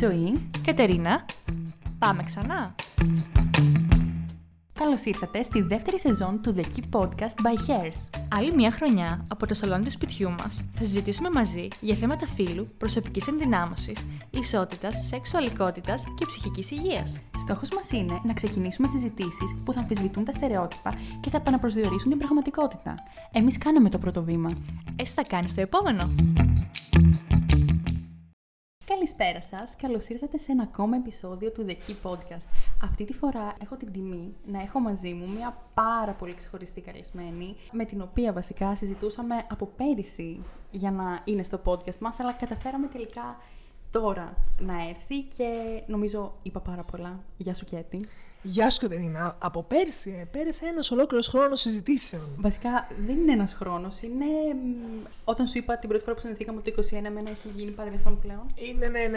Ζωή, Κατερίνα. Πάμε ξανά! Καλώς ήρθατε στη δεύτερη σεζόν του The K.E.Y Podcast by Hairs. Άλλη μια χρονιά από το σαλόνι του σπιτιού μας θα συζητήσουμε μαζί για θέματα φύλου, προσωπικής ενδυνάμωσης, ισότητας, σεξουαλικότητας και ψυχικής υγείας. Στόχος μας είναι να ξεκινήσουμε συζητήσεις που θα αμφισβητούν τα στερεότυπα και θα επαναπροσδιορίσουν την πραγματικότητα. Εμείς κάναμε το πρώτο βήμα. Εσύ θα κάνεις το επόμενο! Καλησπέρα σας, καλώς ήρθατε σε ένα ακόμα επεισόδιο του The K.E.Y Podcast. Αυτή τη φορά έχω την τιμή να έχω μαζί μου μια πάρα πολύ ξεχωριστή καλεσμένη, με την οποία βασικά συζητούσαμε από πέρυσι για να είναι στο podcast μας, αλλά καταφέραμε τελικά τώρα να έρθει και νομίζω είπα πάρα πολλά. Γεια σου Καίτη. Γεια σου Κατερίνα. Από πέρσι πέρασε ένας ολόκληρος χρόνος συζητήσεων. Βασικά δεν είναι ένας χρόνος, είναι όταν σου είπα την πρώτη φορά που συναντηθήκαμε το 2021 εμένα έχει γίνει παρελθόν πλέον.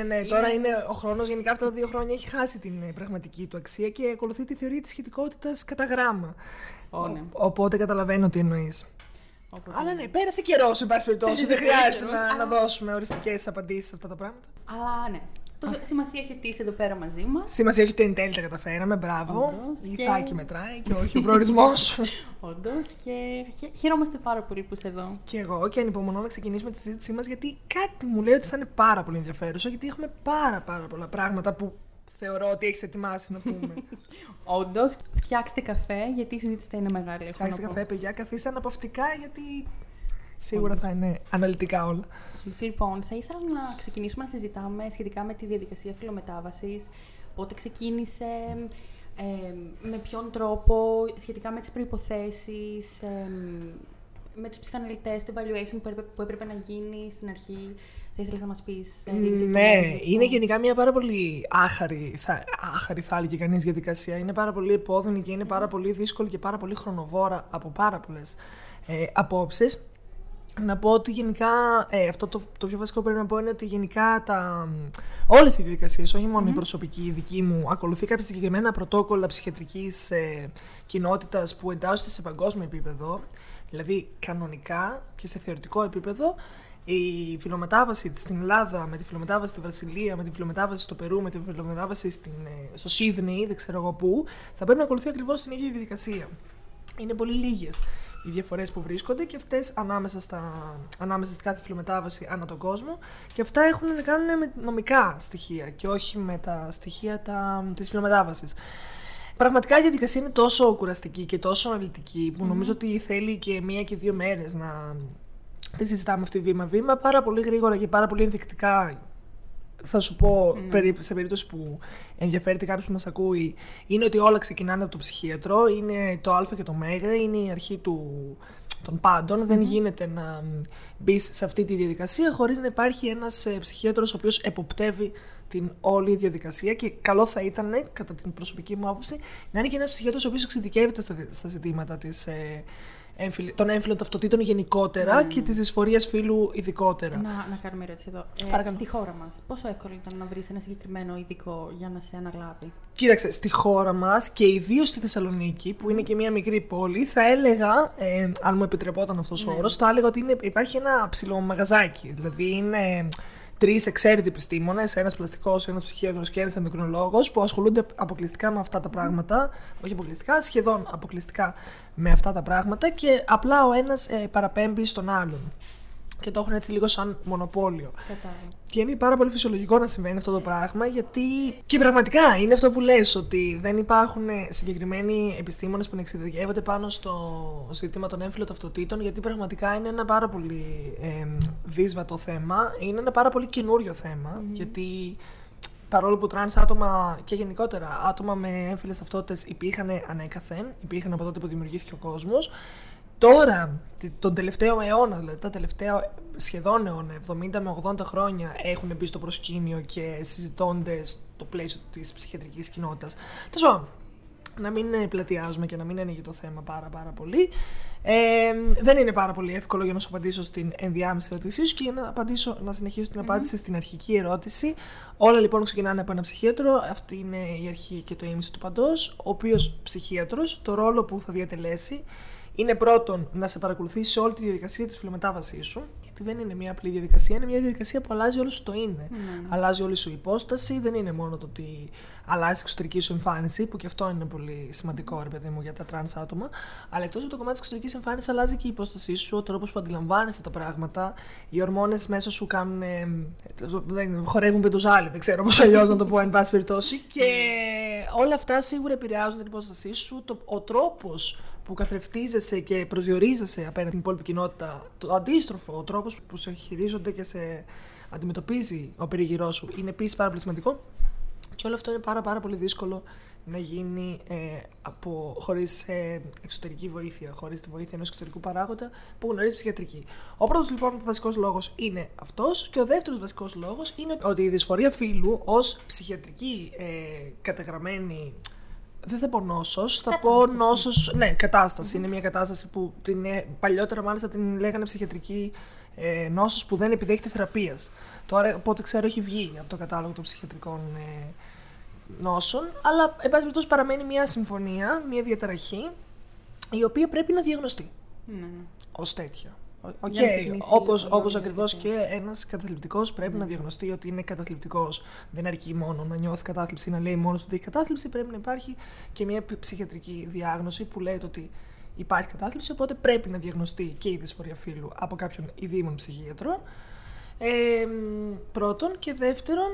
Ναι. Τώρα είναι ο χρόνος, γενικά αυτά τα δύο χρόνια έχει χάσει την πραγματική του αξία και ακολουθεί τη θεωρία της σχετικότητας κατά γράμμα. Ναι. Οπότε καταλαβαίνω τι εννοείς. Αλλά ναι, πέρασε καιρός, εν πάση περιπτώσει. Δεν χρειάζεται να δώσουμε οριστικές απαντήσεις σε αυτά τα πράγματα. Αλλά ναι. Σημασία έχει ότι είσαι εδώ πέρα μαζί μας. Σημασία έχει ότι εν τέλει τα καταφέραμε. Μπράβο. Η Ιθάκη μετράει και όχι ο προορισμός. Όντως. Και χαιρόμαστε πάρα πολύ που είσαι εδώ. Και εγώ. Και ανυπομονώ να ξεκινήσουμε τη συζήτησή μας, γιατί κάτι μου λέει ότι θα είναι πάρα πολύ ενδιαφέρουσα. Γιατί έχουμε πάρα πολλά πράγματα που θεωρώ ότι έχεις ετοιμάσει να πούμε. Όντως. Φτιάξτε καφέ, γιατί η συζήτηση θα είναι μεγάλη. Φτιάξτε καφέ, παιδιά. Καθίστε αναπαυτικά, γιατί σίγουρα θα είναι αναλυτικά όλα. Λοιπόν, θα ήθελα να ξεκινήσουμε να συζητάμε σχετικά με τη διαδικασία φιλομετάβασης, πότε ξεκίνησε, με ποιον τρόπο, σχετικά με τις προϋποθέσεις, με τους ψυχαναλυτές, το evaluation που έπρεπε να γίνει στην αρχή. Θα ήθελες να μας πεις? Ναι, είναι γενικά μια πάρα πολύ άχαρη θα έλεγε κανείς διαδικασία. Είναι πάρα πολύ επώδυνη και είναι πάρα πολύ δύσκολη και πάρα πολύ χρονοβόρα από πάρα πολλές απόψεις. Να πω ότι γενικά, αυτό το πιο βασικό που πρέπει να πω είναι ότι γενικά όλες οι διαδικασίες, όχι μόνο η προσωπική, η δική μου, ακολουθεί κάποια συγκεκριμένα πρωτόκολλα ψυχιατρικής κοινότητας που εντάσσονται σε παγκόσμιο επίπεδο, δηλαδή κανονικά και σε θεωρητικό επίπεδο. Η φιλομετάβαση στην Ελλάδα, με τη φιλομετάβαση στη Βραζιλία, με τη φιλομετάβαση στο Περού, με τη φιλομετάβαση στο Σίδνεϊ, δεν ξέρω εγώ πού, θα πρέπει να ακολουθεί ακριβώς την ίδια διαδικασία. Είναι πολύ λίγες οι διαφορές που βρίσκονται και αυτές ανάμεσα στη κάθε φιλομετάβαση ανά τον κόσμο, και αυτά έχουν να κάνουν με νομικά στοιχεία και όχι με τα στοιχεία της φιλομετάβασης. Πραγματικά η διαδικασία είναι τόσο κουραστική και τόσο αναλυτική που νομίζω ότι θέλει και μία και δύο μέρες να τη συζητάμε αυτή βήμα-βήμα, πάρα πολύ γρήγορα και πάρα πολύ ενδεικτικά. Θα σου πω, σε περίπτωση που ενδιαφέρεται κάποιος που μας ακούει, είναι ότι όλα ξεκινάνε από τον ψυχίατρο, είναι το α και το μέγα, είναι η αρχή των πάντων. Δεν γίνεται να μπεις σε αυτή τη διαδικασία χωρίς να υπάρχει ένας ψυχίατρος ο οποίος εποπτεύει την όλη διαδικασία, και καλό θα ήταν, κατά την προσωπική μου άποψη, να είναι και ένας ψυχίατρος ο οποίος εξειδικεύεται στα ζητήματα της των έμφυλων ταυτοτήτων γενικότερα και της δυσφορίας φύλου ειδικότερα. Να κάνουμε ερώτηση εδώ. Στη χώρα μας, πόσο εύκολο ήταν να βρεις ένα συγκεκριμένο ειδικό για να σε αναλάβει? Κοίταξε, στη χώρα μας και ιδίως στη Θεσσαλονίκη, που είναι και μια μικρή πόλη, θα έλεγα, αν μου επιτρεπόταν αυτός ο όρος, θα έλεγα ότι υπάρχει ένα ψηλό μαγαζάκι. Δηλαδή είναι τρεις εξαίρετοι επιστήμονες, ένας πλαστικός, ένας ψυχίατρος και ένας ενδοκρινολόγος, που ασχολούνται αποκλειστικά με αυτά τα πράγματα. Όχι αποκλειστικά, σχεδόν αποκλειστικά με αυτά τα πράγματα, και απλά ο ένας παραπέμπει στον άλλον. Και το έχουν έτσι λίγο σαν μονοπόλιο. Κατάλαβα. Και είναι πάρα πολύ φυσιολογικό να συμβαίνει αυτό το πράγμα, γιατί και πραγματικά είναι αυτό που λες, ότι δεν υπάρχουν συγκεκριμένοι επιστήμονες που να εξειδικεύονται πάνω στο ζήτημα των έμφυλων ταυτοτήτων, γιατί πραγματικά είναι ένα πάρα πολύ δύσβατο θέμα. Είναι ένα πάρα πολύ καινούριο θέμα, γιατί παρόλο που τρανς άτομα και γενικότερα άτομα με έμφυλες ταυτότητες υπήρχαν ανέκαθεν, υπήρχαν από τότε που δημιουργήθηκε ο κόσμος. Τώρα, τον τελευταίο αιώνα, δηλαδή τα τελευταία σχεδόν αιώνα, 70 με 80 χρόνια, έχουν μπει στο προσκήνιο και συζητώνται στο πλαίσιο της ψυχιατρικής κοινότητας. Τέλος πάντων, να μην πλατιάζουμε και να μην ανοίγει το θέμα πάρα πολύ. Δεν είναι πάρα πολύ εύκολο, για να σου απαντήσω στην ενδιάμεση ερώτησή σου και για να συνεχίσω την απάντηση στην αρχική ερώτηση. Όλα λοιπόν ξεκινάνε από ένα ψυχίατρο, αυτή είναι η αρχή και το ήμιση του παντός, ο οποίος ψυχίατρος, το ρόλο που θα διατελέσει είναι πρώτον να σε παρακολουθήσει όλη τη διαδικασία της φιλομετάβασής σου, γιατί ότι δεν είναι μια απλή διαδικασία, είναι μια διαδικασία που αλλάζει όλο σου το είναι. Mm. Αλλάζει όλη σου η υπόσταση, δεν είναι μόνο το ότι αλλάζει η εξωτερική σου εμφάνιση, που και αυτό είναι πολύ σημαντικό, ρε παιδί μου, για τα τρανς άτομα. Αλλά εκτός από το κομμάτι της εξωτερικής εμφάνισης, αλλάζει και η υπόστασή σου, ο τρόπος που αντιλαμβάνεσαι τα πράγματα. Οι ορμόνες μέσα σου κάνουν. Χορεύουν πεντοζάλι, δεν ξέρω πώς αλλιώς να το πω, εν πάση περιπτώσει. Και όλα αυτά σίγουρα επηρεάζουν την υπόστασή σου, ο τρόπος που καθρεφτίζεσαι και προσδιορίζεσαι απέναντι στην υπόλοιπη κοινότητα. Το αντίστροφο, ο τρόπος που σε χειρίζονται και σε αντιμετωπίζει ο περιγυρός σου είναι επίσης πάρα πολύ σημαντικό. Και όλο αυτό είναι πάρα πολύ δύσκολο να γίνει χωρίς εξωτερική βοήθεια, χωρίς τη βοήθεια ενός εξωτερικού παράγοντα που γνωρίζει ψυχιατρική. Ο πρώτος λοιπόν βασικός λόγος είναι αυτός, και ο δεύτερος βασικός λόγος είναι ότι η δυσφορία φύλου ως ψυχιατρική καταγραμμένη. Δεν θα πω νόσος, θα πω νόσος. Ναι, κατάσταση. Είναι μια κατάσταση που παλιότερα μάλιστα την λέγανε ψυχιατρική νόσος που δεν επιδέχεται θεραπείας. Τώρα, από ό,τι ξέρω, έχει βγει από το κατάλογο των ψυχιατρικών νόσων. Αλλά, εν πάση περιπτώσει, παραμένει μια συμφωνία, μια διαταραχή, η οποία πρέπει να διαγνωστεί. Ναι. Ως τέτοια. Okay. Όπως ακριβώς και ένας καταθλιπτικός πρέπει να διαγνωστεί ότι είναι καταθλιπτικός. Δεν αρκεί μόνο να νιώθει κατάθλιψη, να λέει μόνος ότι έχει κατάθλιψη. Πρέπει να υπάρχει και μια ψυχιατρική διάγνωση που λέει ότι υπάρχει κατάθλιψη. Οπότε πρέπει να διαγνωστεί και η δυσφορία φύλου από κάποιον ειδήμων ψυχίατρο. Πρώτον. Και δεύτερον,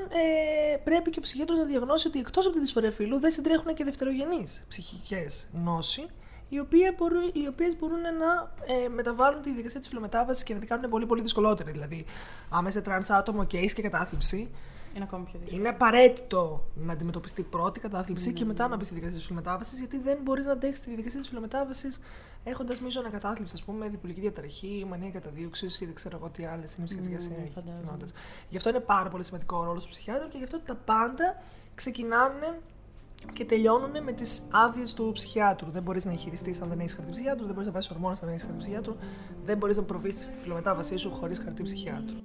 πρέπει και ο ψυχίατρος να διαγνώσει ότι εκτός από τη δυσφορία φύλου δεν συντρέχουν και δευτερογενείς ψυχικές νόσοι, οι οποίες μπορούν να μεταβάλουν τη διαδικασία της φιλομετάβασης και να την κάνουν πολύ, πολύ δυσκολότερη. Δηλαδή, άμα είσαι τρανς άτομο και έχεις και κατάθλιψη, είναι ακόμη πιο δύσκολο. Είναι απαραίτητο να αντιμετωπιστεί πρώτη κατάθλιψη και μετά να μπει στη διαδικασία της φιλομετάβασης, γιατί δεν μπορείς να αντέξεις τη διαδικασία της φιλομετάβασης έχοντας μείζωνα κατάθλιψη, ας πούμε, διπολική διαταραχή, μανία καταδίωξης ή δεν ξέρω εγώ τι άλλες είναι ψυχιατρικές κοινότητες. Γι' αυτό είναι πάρα πολύ σημαντικό ο ρόλος του ψυχιάτρου και γι' αυτό τα πάντα ξεκινάνε και τελειώνουν με τις άδειες του ψυχιάτρου. Δεν μπορείς να εγχειριστείς αν δεν έχεις χαρτί ψυχιάτρου, δεν μπορείς να πάρεις ορμόνες αν δεν έχεις χαρτί ψυχιάτρου, δεν μπορείς να προβείς τη φιλομετάβασή σου χωρίς χαρτί ψυχιάτρου.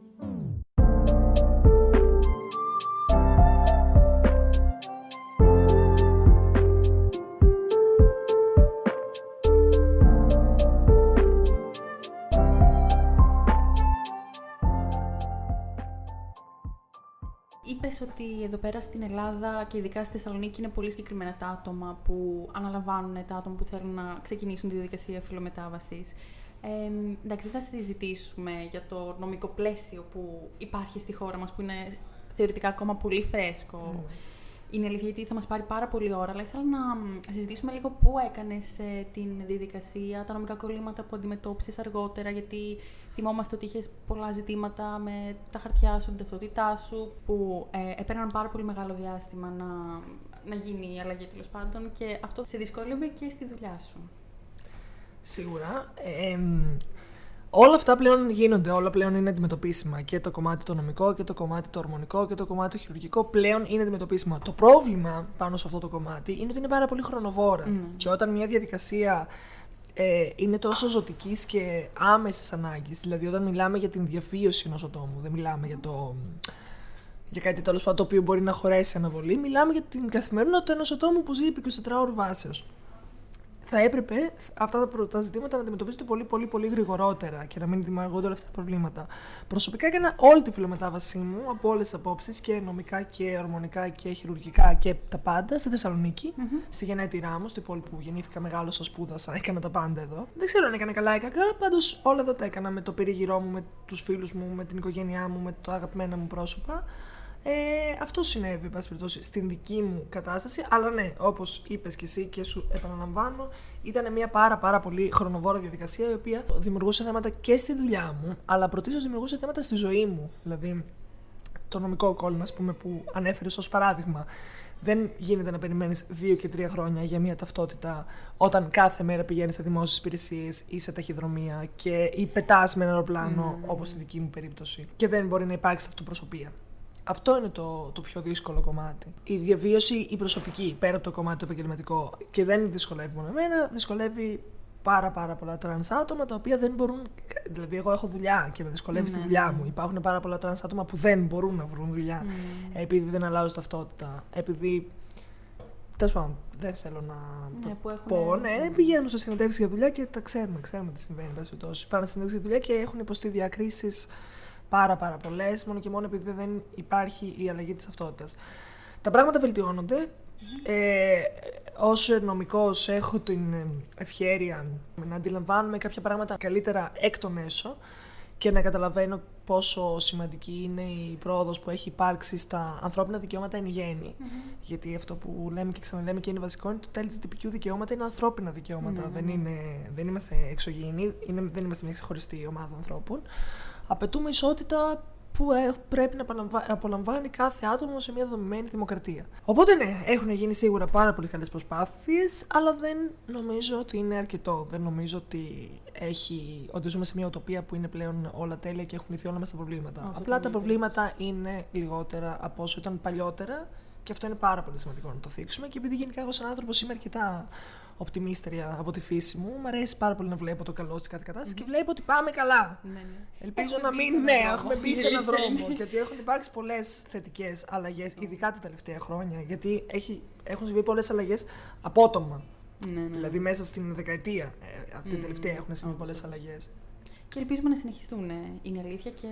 Είπες ότι εδώ πέρα στην Ελλάδα και ειδικά στη Θεσσαλονίκη είναι πολύ συγκεκριμένα τα άτομα που αναλαμβάνουν, τα άτομα που θέλουν να ξεκινήσουν τη διαδικασία φιλομετάβασης. Εντάξει, θα συζητήσουμε για το νομικό πλαίσιο που υπάρχει στη χώρα μας, που είναι θεωρητικά ακόμα πολύ φρέσκο. Είναι αλήθεια γιατί θα μας πάρει πάρα πολύ ώρα, αλλά ήθελα να συζητήσουμε λίγο πού έκανες την διαδικασία, τα νομικά κολλήματα που αντιμετώπισες αργότερα, γιατί θυμόμαστε ότι είχες πολλά ζητήματα με τα χαρτιά σου, την ταυτότητά σου, που έπαιρναν πάρα πολύ μεγάλο διάστημα να γίνει η αλλαγή, τέλος πάντων, και αυτό σε δυσκόλευε και στη δουλειά σου. Σίγουρα. Όλα αυτά πλέον γίνονται, όλα πλέον είναι αντιμετωπίσιμα. Και το κομμάτι το νομικό, και το κομμάτι το ορμονικό, και το κομμάτι το χειρουργικό πλέον είναι αντιμετωπίσιμα. Το πρόβλημα πάνω σε αυτό το κομμάτι είναι ότι είναι πάρα πολύ χρονοβόρα. Και όταν μια διαδικασία είναι τόσο ζωτικής και άμεσης ανάγκης, δηλαδή όταν μιλάμε για την διαβίωση ενός ατόμου, δεν μιλάμε για κάτι τέλος πάντων το οποίο μπορεί να χωρέσει αναβολή, μιλάμε για την καθημερινότητα ενός ατόμου που ζει επί 24 ώρου βάσεως. Θα έπρεπε αυτά τα ζητήματα να αντιμετωπίζονται πολύ γρηγορότερα και να μην δημιουργούνται όλα αυτά τα προβλήματα. Προσωπικά έκανα όλη τη φιλομετάβασή μου από όλες τις απόψεις, και νομικά και ορμονικά και χειρουργικά και τα πάντα, στη Θεσσαλονίκη, στη γενέτειρά μου, στην πόλη που γεννήθηκα, μεγάλωσα, σπούδασα. Έκανα τα πάντα εδώ. Δεν ξέρω αν έκανα καλά ή κακά, πάντως όλα εδώ τα έκανα με το περίγυρό μου, με τους φίλους μου, με την οικογένειά μου, με τα αγαπημένα μου πρόσωπα. Αυτό συνέβη, εν πάση περιπτώσει, στην δική μου κατάσταση. Αλλά ναι, όπως είπες και εσύ και σου επαναλαμβάνω, ήταν μια πάρα πολύ χρονοβόρα διαδικασία, η οποία δημιουργούσε θέματα και στη δουλειά μου, αλλά πρωτίστως δημιουργούσε θέματα στη ζωή μου. Δηλαδή, το νομικό κόλλημα, ας πούμε, που ανέφερες ως παράδειγμα. Δεν γίνεται να περιμένεις 2 και 3 χρόνια για μια ταυτότητα, όταν κάθε μέρα πηγαίνεις σε δημόσιες υπηρεσίες ή σε ταχυδρομεία ή πετάς με ένα αεροπλάνο, όπως στη δική μου περίπτωση, και δεν μπορεί να υπάρξει αυτοπροσωπία. Αυτό είναι το πιο δύσκολο κομμάτι. Η διαβίωση, η προσωπική, πέρα από το κομμάτι το επαγγελματικό, και δεν δυσκολεύει μόνο εμένα, δυσκολεύει πάρα πολλά τρανς άτομα τα οποία δεν μπορούν. Δηλαδή, εγώ έχω δουλειά και με δυσκολεύει τη δουλειά μου. Υπάρχουν πάρα πολλά τρανς άτομα που δεν μπορούν να βρουν δουλειά επειδή δεν αλλάζουν ταυτότητα, επειδή Τέλος πάντων, δεν θέλω να πω. Ναι, πηγαίνουν σε συνεντεύξεις για δουλειά και τα ξέρουμε τι συμβαίνει. Πάνε συνεντεύξεις για δουλειά και έχουν υποστεί διακρίσεις πάρα πολλές, μόνο και μόνο επειδή δεν υπάρχει η αλλαγή της ταυτότητας. Τα πράγματα βελτιώνονται. Ως νομικός έχω την ευχέρεια να αντιλαμβάνομαι κάποια πράγματα καλύτερα εκ των έσω και να καταλαβαίνω πόσο σημαντική είναι η πρόοδος που έχει υπάρξει στα ανθρώπινα δικαιώματα εν γέννη. Mm-hmm. Γιατί αυτό που λέμε και ξαναλέμε και είναι βασικό είναι ότι τα LGBTQ δικαιώματα είναι ανθρώπινα δικαιώματα. Mm-hmm. Δεν είμαστε εξωγήινοι, δεν είμαστε μια ξεχωριστή ομάδα ανθρώπων. Απαιτούμε ισότητα που πρέπει να απολαμβάνει κάθε άτομο σε μια δομημένη δημοκρατία. Οπότε ναι, έχουν γίνει σίγουρα πάρα πολύ καλές προσπάθειες, αλλά δεν νομίζω ότι είναι αρκετό. Δεν νομίζω ότι ζούμε σε μια οτοπία που είναι πλέον όλα τέλεια και έχουν λυθεί όλα μας τα προβλήματα. Όχι, απλά τα προβλήματα είναι λιγότερα από όσο ήταν παλιότερα και αυτό είναι πάρα πολύ σημαντικό να το θίξουμε. Και επειδή γενικά εγώ σαν άνθρωπος είμαι αρκετά οπτιμίστρια από τη φύση μου, μου αρέσει πάρα πολύ να βλέπω το καλό στην κάθε κατάσταση και βλέπω ότι πάμε καλά. Ναι. Ελπίζω έχουμε να μην. Ναι, έχουμε μπει σε έναν δρόμο. Γιατί έχουν υπάρξει πολλές θετικές αλλαγές, ειδικά τα τελευταία χρόνια. Γιατί έχουν συμβεί πολλές αλλαγές απότομα. Ναι. Δηλαδή μέσα στην δεκαετία, την τελευταία, έχουν συμβεί πολλές αλλαγές. Και ελπίζουμε να συνεχιστούν, είναι αλήθεια, και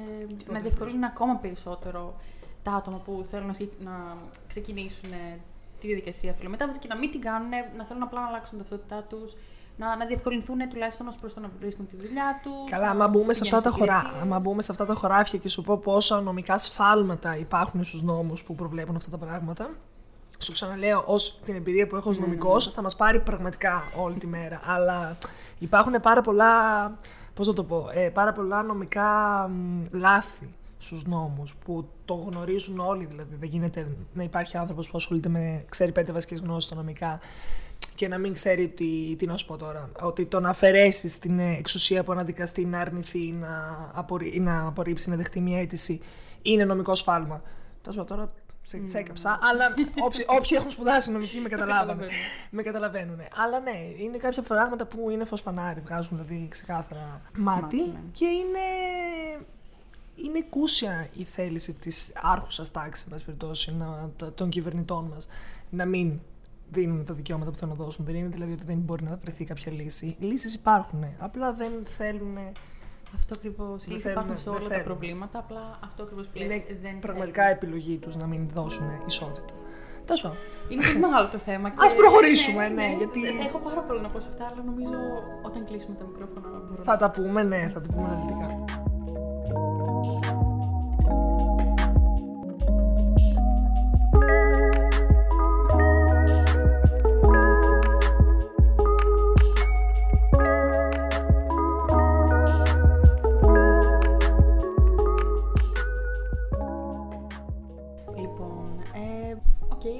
να διευκολύνουν ακόμα περισσότερο τα άτομα που θέλουν να ξεκινήσουν τη διαδικασία φιλομετάβαση και να μην την κάνουν, να θέλουν απλά να αλλάξουν ταυτότητά τους, να διευκολυνθούν τουλάχιστον ως προς το να βρίσκουν τη δουλειά τους. Καλά, άμα μπούμε σε αυτά τα χωράφια και σου πω πόσα νομικά σφάλματα υπάρχουν στους νόμους που προβλέπουν αυτά τα πράγματα, σου ξαναλέω, ως την εμπειρία που έχω ως νομικός, θα μας πάρει πραγματικά όλη τη μέρα. Αλλά υπάρχουν πάρα πολλά, πώς να το πω, πάρα πολλά νομικά λάθη στους νόμους, που το γνωρίζουν όλοι, δηλαδή δεν γίνεται να υπάρχει άνθρωπος που ασχολείται ξέρει 5 βασικές γνώσεις νομικά και να μην ξέρει τι να σου πω τώρα, ότι το να αφαιρέσεις την εξουσία από ένα δικαστή να αρνηθεί, να απορρίψει, να δεχτεί μια αίτηση, είναι νομικό σφάλμα. Θα σου πω τώρα, τσέκαψα, αλλά όποιοι έχουν σπουδάσει νομική με καταλαβαίνουν. Αλλά ναι, είναι κάποια πράγματα που είναι φως φανάρι, βγάζουν δηλαδή ξεκάθαρα μάτι και είναι κούσια η θέληση της άρχουσας τάξης, εν πάση περιπτώσει, των κυβερνητών μας να μην δίνουν τα δικαιώματα που θέλουν να δώσουν. Δεν είναι δηλαδή ότι δεν μπορεί να βρεθεί κάποια λύση. Λύσεις υπάρχουν, απλά δεν θέλουν. Αυτό ακριβώς. Λύσεις υπάρχουν σε όλα τα προβλήματα, απλά αυτό ακριβώς πλέον. Είναι πραγματικά επιλογή τους να μην δώσουν ισότητα. Τέλος πάντων. Είναι πολύ μεγάλο το θέμα. Και ας προχωρήσουμε, ναι. Γιατί έχω πάρα πολύ να πω σε αυτά, αλλά νομίζω όταν κλείσουμε τα μικρόφωνα μπορούμε. Θα τα πούμε, ναι, θα τα πούμε αναλυτικά.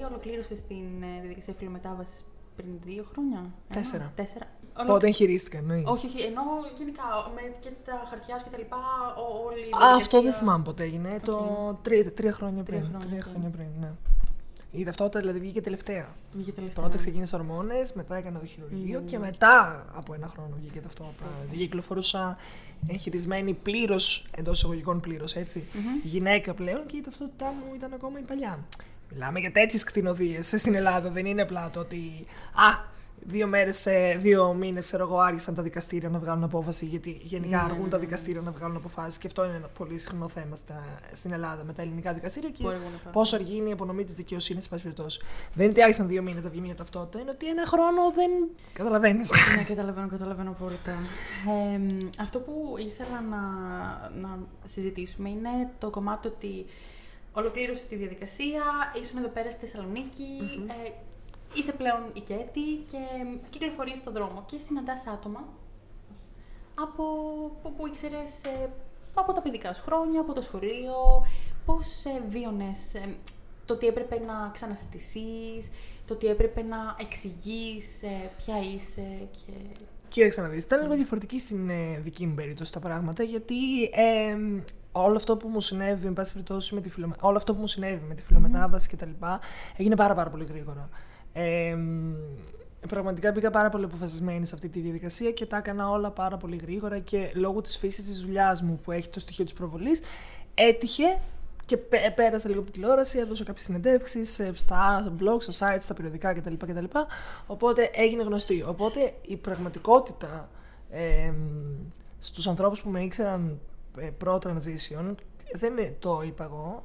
Ολοκλήρωσες την διαδικασία φιλομετάβασης πριν 2 χρόνια. 4. Πότε εγχειρίστηκα, εννοείς? Όχι, ενώ γενικά με και τα χαρτιά σου και τα λοιπά, όλη η διαδικασία. Αυτό δεν θυμάμαι πότε έγινε. Okay. Το 3 χρόνια πριν. 3 χρόνια πριν, ναι. Η ταυτότητα δηλαδή βγήκε τελευταία. Πρώτα ξεκίνησα ορμόνες, μετά έκανα το χειρουργείο και μετά από 1 χρόνο βγήκε ταυτότητα. Δηλαδή κυκλοφορούσα εγχειρισμένη πλήρως, εντός εισαγωγικών πλήρως, έτσι, γυναίκα πλέον, και η ταυτότητά μου ήταν ακόμα η παλιά. Μιλάμε για τέτοιες κτηνοδίες στην Ελλάδα. Δεν είναι απλά το ότι 2 μήνες, ξέρω εγώ, άργησαν τα δικαστήρια να βγάλουν απόφαση. Γιατί γενικά αργούν τα δικαστήρια να βγάλουν αποφάσεις και αυτό είναι ένα πολύ συχνό θέμα στην Ελλάδα με τα ελληνικά δικαστήρια. Και πόσο αργεί είναι η απονομή της δικαιοσύνης, εν πάση περιπτώσει. Δεν είναι ότι άργησαν 2 μήνες να βγει μια ταυτότητα, είναι ότι 1 χρόνο δεν. Καταλαβαίνεις. Ναι, καταλαβαίνω απόλυτα. Αυτό που ήθελα να συζητήσουμε είναι το κομμάτι ότι. Ολοκλήρωσες τη διαδικασία, ήσουν εδώ πέρα στη Θεσσαλονίκη, είσαι πλέον η Καίτη και κυκλοφορείς στον δρόμο και συναντάς άτομα που ήξερες από τα παιδικά σου χρόνια, από το σχολείο. Πώς βίωνες το ότι έπρεπε να ξανασυστηθείς, το ότι έπρεπε να εξηγείς ποια είσαι και... Κύριε ξαναδείς, ήταν λίγο διαφορετική στην δική μου περίπτωση τα πράγματα, γιατί όλο αυτό που μου συνέβη με τη φιλομετάβαση και τα λοιπά, έγινε πάρα πολύ γρήγορα. Πραγματικά μπήκα πάρα πολύ αποφασισμένη σε αυτή τη διαδικασία και τα έκανα όλα πάρα πολύ γρήγορα και λόγω της φύσης της δουλειάς μου που έχει το στοιχείο της προβολής, έτυχε Και πέρασα λίγο από την τηλεόραση, έδωσα κάποιες συνεντεύξεις στα blog, στα sites, στα περιοδικά κτλ. Οπότε έγινε γνωστή. Οπότε η πραγματικότητα στους ανθρώπους που με ήξεραν προ-transition, δεν το είπα εγώ,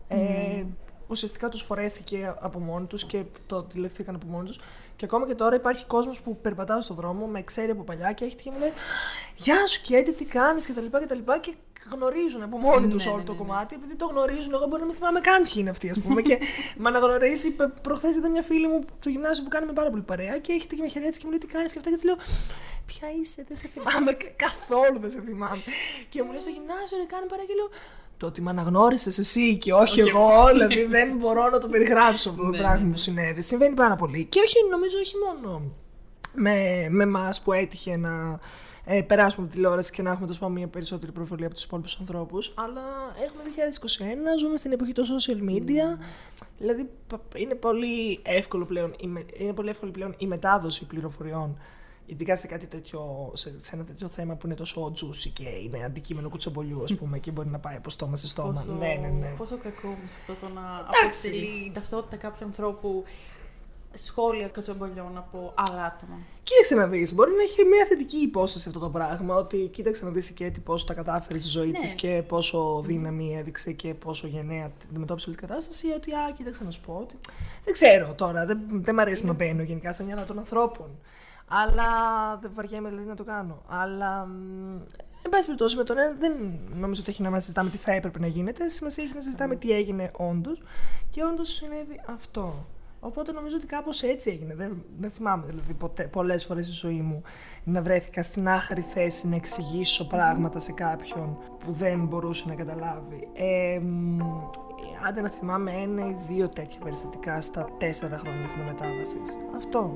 ουσιαστικά τους φορέθηκε από μόνοι τους και το τηλεφθήκαν από μόνοι τους. Και ακόμα και τώρα υπάρχει κόσμος που περπατάω στον δρόμο, με ξέρει από παλιά και έρχεται και μου λέει «Γεια σου Καίτη, τι κάνεις» κτλ. Και γνωρίζουν από μόνοι τους όλο το κομμάτι, επειδή το γνωρίζουν. Εγώ μπορεί να μην θυμάμαι καν ποιοι είναι αυτοί, ας πούμε. Και με αναγνωρίζει. Προχθές ήταν μια φίλη μου στο γυμνάσιο που κάναμε πάρα πολύ παρέα και έρχεται και με χαιρέτησε και μου λέει «Τι κάνεις» και αυτά. Και της λέω «Ποια είσαι, δεν σε θυμάμαι, καθόλου δεν σε θυμάμαι». Και μου λέει «Στο γυμνάσιο, κάνουμε παρέα» και λέω «Το ότι με αναγνώρισες εσύ και όχι εγώ, δηλαδή δεν μπορώ να το περιγράψω αυτό το πράγμα που συνέβη». Συμβαίνει πάρα πολύ. Και όχι, νομίζω, όχι μόνο με εμάς που έτυχε να περάσουμε από τη τηλεόραση και να έχουμε τόσο πάνω μια περισσότερη προβολή από τους υπόλοιπους ανθρώπους, αλλά έχουμε 2021, ζούμε στην εποχή των social media, δηλαδή είναι πολύ εύκολο πλέον, η μετάδοση πληροφοριών, ειδικά σε κάτι τέτοιο, σε ένα τέτοιο θέμα που είναι τόσο juicy και είναι αντικείμενο κουτσομπολιού, ας πούμε, και μπορεί να πάει από στόμα σε στόμα. Πόσο, ναι. Πόσο κακό όμως αυτό το να αποτελεί η ταυτότητα κάποιου ανθρώπου σχόλια κουτσομπολιών από άλλα άτομα. Κοίταξε να δεις, μπορεί να έχει μια θετική υπόσταση αυτό το πράγμα, ότι κοίταξε να δεις η Καίτη πώς τα κατάφερε στη ζωή της και πόσο δύναμη έδειξε και πόσο γενναία αντιμετώπισε όλη την κατάσταση, ότι α, κοίταξε να σου πω ότι. Δεν ξέρω τώρα, δεν μ' αρέσει να μπαίνω γενικά στα μυαλά των ανθρώπων. Αλλά δεν βαριέμαι δηλαδή να το κάνω. Αλλά εν πάση περιπτώσει, με τον ένα δεν νομίζω ότι έχει νόημα να συζητάμε τι θα έπρεπε να γίνεται. Σημασία έχει να συζητάμε τι έγινε όντως. Και όντως συνέβη αυτό. Οπότε νομίζω ότι κάπως έτσι έγινε. Δεν θυμάμαι δηλαδή πολλές φορές στη ζωή μου να βρέθηκα στην άχαρη θέση να εξηγήσω πράγματα σε κάποιον που δεν μπορούσε να καταλάβει. Άντε να θυμάμαι ένα ή δύο τέτοια περιστατικά στα 4 χρόνια μετάβασης. Αυτό.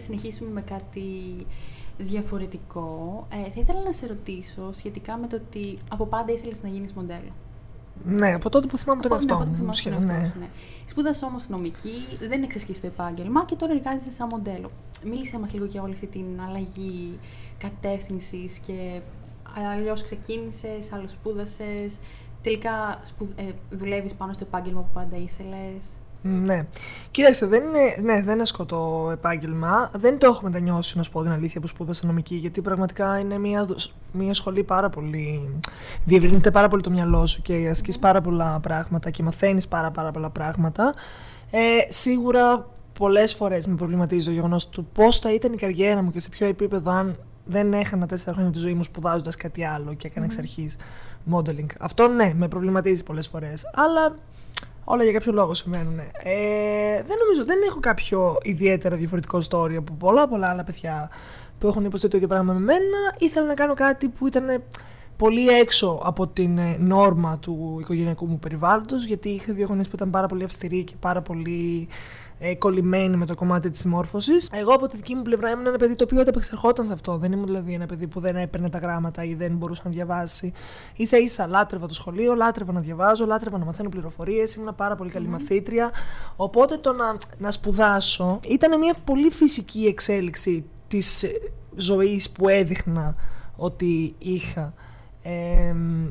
Συνεχίσουμε με κάτι διαφορετικό. Θα ήθελα να σε ρωτήσω σχετικά με το ότι από πάντα ήθελες να γίνεις μοντέλο. Ναι, από τότε που θυμάμαι τον εαυτό μου. Σπούδασε όμως νομική, δεν εξασκείς το επάγγελμα και τώρα εργάζεσαι σαν μοντέλο. Μίλησέ μας λίγο για όλη αυτή την αλλαγή κατεύθυνσης και αλλιώς ξεκίνησες, άλλο σπούδασες. Τελικά δουλεύεις πάνω στο επάγγελμα που πάντα ήθελες. Ναι. Κοίταξε, δεν ασκώ το επάγγελμα. Δεν το έχω μετανιώσει, να σου πω την αλήθεια, που σπούδασα νομική, γιατί πραγματικά είναι μια σχολή πάρα πολύ. Διευρύνεται πάρα πολύ το μυαλό σου και ασκείς πάρα πολλά πράγματα και μαθαίνεις πάρα πολλά πράγματα. Σίγουρα πολλές φορές με προβληματίζει το γεγονός του πώς θα ήταν η καριέρα μου και σε ποιο επίπεδο αν δεν έχανα 4 χρόνια τη ζωή μου σπουδάζοντας κάτι άλλο και έκανα εξ αρχής modeling. Αυτό ναι, με προβληματίζει πολλές φορές. Αλλά. Όλα για κάποιο λόγο συμβαίνουν. Δεν έχω κάποιο ιδιαίτερα διαφορετικό story από πολλά άλλα παιδιά που έχουν υποστεί το ίδιο πράγμα με μένα. Ήθελα να κάνω κάτι που ήταν πολύ έξω από την νόρμα του οικογενειακού μου περιβάλλοντος, γιατί είχα 2 γονείς που ήταν πάρα πολύ αυστηροί και πάρα πολύ κολλημένοι με το κομμάτι της μόρφωσης. Εγώ από τη δική μου πλευρά ήμουν ένα παιδί το οποίο ανταπεξερχόταν σε αυτό. Δεν ήμουν δηλαδή ένα παιδί που δεν έπαιρνε τα γράμματα ή δεν μπορούσε να διαβάσει. Ίσα-ίσα λάτρευα το σχολείο, λάτρευα να διαβάζω, λάτρευα να μαθαίνω πληροφορίες. Ήμουν πάρα πολύ καλή μαθήτρια. Οπότε το να σπουδάσω ήταν μια πολύ φυσική εξέλιξη της ζωής που έδειχνα ότι είχα.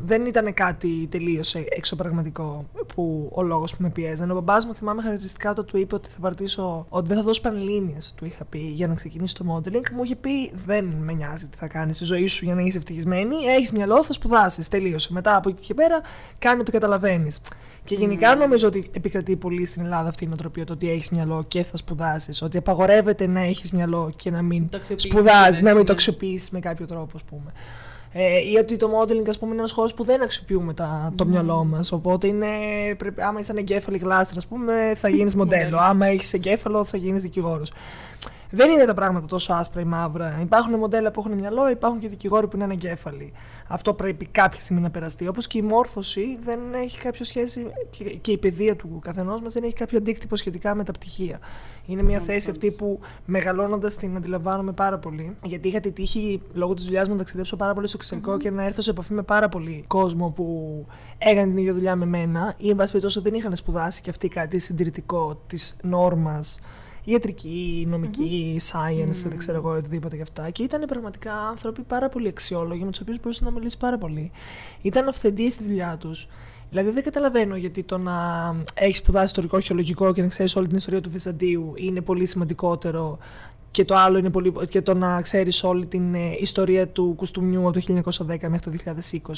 Δεν ήταν κάτι τελείως εξωπραγματικό που ο λόγος που με πιέζανε. Ο μπαμπάς μου, θυμάμαι χαρακτηριστικά, του είπε ότι δεν θα δώσω πανελλήνιες, του είχα πει, για να ξεκινήσει το modeling. Μου είχε πει: Δεν με νοιάζει τι θα κάνεις στη ζωή σου για να είσαι ευτυχισμένη. Έχεις μυαλό, θα σπουδάσεις. Τελείωσε. Μετά από εκεί και πέρα, κάνε ό,τι καταλαβαίνεις. Και γενικά νομίζω ότι επικρατεί πολύ στην Ελλάδα αυτή η νοοτροπία, το ότι έχεις μυαλό και θα σπουδάσεις. Ότι απαγορεύεται να έχεις μυαλό και να μην σπουδάζεις, να μην το αξιοποιήσεις με κάποιο τρόπο, ας πούμε. Ή ότι το modeling, ας πούμε, είναι ένας χώρος που δεν αξιοποιούμε το μυαλό μας. Οπότε άμα είσαι ανεγκέφαλη γλάστρα, ας πούμε, θα γίνεις μοντέλο. Άμα έχεις εγκέφαλο, θα γίνεις δικηγόρος. δεν είναι τα πράγματα τόσο άσπρα ή μαύρα. Υπάρχουν μοντέλα που έχουν μυαλό, υπάρχουν και δικηγόροι που είναι ανεγκέφαλοι. Αυτό πρέπει κάποια στιγμή να περαστεί. Όπως και η μόρφωση δεν έχει κάποια σχέση και η παιδεία του καθενός μας δεν έχει κάποιο αντίκτυπο σχετικά με τα πτυχία. Είναι μια θέση αυτή που μεγαλώνοντας την αντιλαμβάνομαι πάρα πολύ. Γιατί είχα τη τύχη λόγω της δουλειάς μου να ταξιδέψω πάρα πολύ στο εξωτερικό και να έρθω σε επαφή με πάρα πολύ κόσμο που έκανε την ίδια δουλειά με μένα ή εν πάση περιπτώσει δεν είχαν σπουδάσει και αυτοί κάτι συντηρητικό της νόρμας. Ιατρική, νομική, science, δεν ξέρω εγώ, οτιδήποτε γι' αυτά. Και ήταν πραγματικά άνθρωποι πάρα πολύ αξιόλογοι, με τους οποίους μπορούσε να μιλήσει πάρα πολύ. Ήταν αυθεντίες στη δουλειά τους. Δηλαδή δεν καταλαβαίνω γιατί το να έχεις σπουδάσει ιστορικό, αρχαιολογικό και να ξέρεις όλη την ιστορία του Βυζαντίου είναι πολύ σημαντικότερο. Και το άλλο είναι πολύ... και το να ξέρεις όλη την ιστορία του κουστούμιου από το 1910 μέχρι το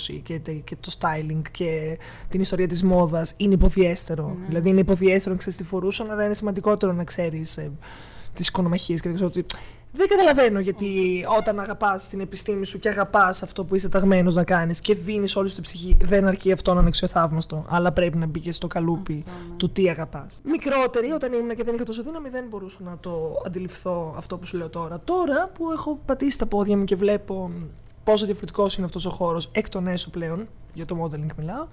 2020 και το styling και την ιστορία της μόδας είναι υποδιέστερο. Mm. Δηλαδή είναι υποδιέστερο να ξέρεις τι φορούσαν, αλλά είναι σημαντικότερο να ξέρεις τις οικονομαχίες και δεν καταλαβαίνω γιατί όταν αγαπάς την επιστήμη σου και αγαπάς αυτό που είσαι ταγμένος να κάνεις και δίνεις όλη σου την ψυχή, δεν αρκεί αυτό να είναι αξιοθαύμαστο, αλλά πρέπει να μπει και στο καλούπι του τι αγαπάς. Μικρότερη, όταν ήμουν και δεν είχα τόσο δύναμη, δεν μπορούσα να το αντιληφθώ αυτό που σου λέω τώρα. Τώρα που έχω πατήσει τα πόδια μου και βλέπω πόσο διαφορετικός είναι αυτός ο χώρος εκ των έσω πλέον, για το modeling μιλάω,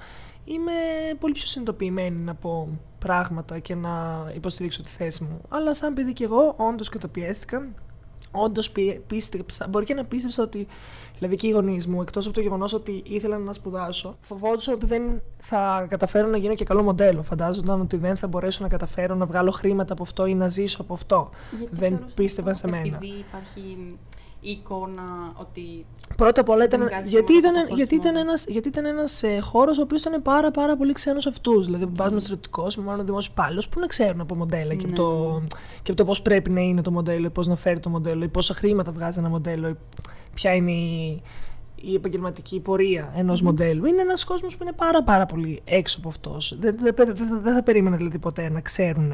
είμαι πολύ πιο συνειδητοποιημένη να πω πράγματα και να υποστηρίξω τη θέση μου. Αλλά σαν παιδί και εγώ, όντως καταπιέστηκα. Όντως πίστεψα, μπορεί και να πίστεψα ότι, δηλαδή και οι γονείς μου, εκτός από το γεγονός ότι ήθελα να σπουδάσω, φοβόντουσαν ότι δεν θα καταφέρω να γίνω και καλό μοντέλο. Φαντάζονταν ότι δεν θα μπορέσω να καταφέρω να βγάλω χρήματα από αυτό ή να ζήσω από αυτό. Γιατί δεν πίστευαν σε μένα. Επειδή υπάρχει η εικόνα ότι. Πρώτα απ' όλα ήταν. Γιατί ήταν ένας χώρος ο οποίος ήταν πάρα πολύ ξένος αυτούς. Δηλαδή, μπα με στρατιωτικό, με μόνο δημόσιο υπάλληλο, πού να ξέρουν από μοντέλα και από το πώς πρέπει να είναι το μοντέλο, πώς να φέρει το μοντέλο, πόσα χρήματα βγάζει ένα μοντέλο, ποια είναι η επαγγελματική πορεία ενός μοντέλου. Είναι ένας κόσμος που είναι πάρα πολύ έξω από αυτός. Δεν θα περίμενα δηλαδή ποτέ να ξέρουν.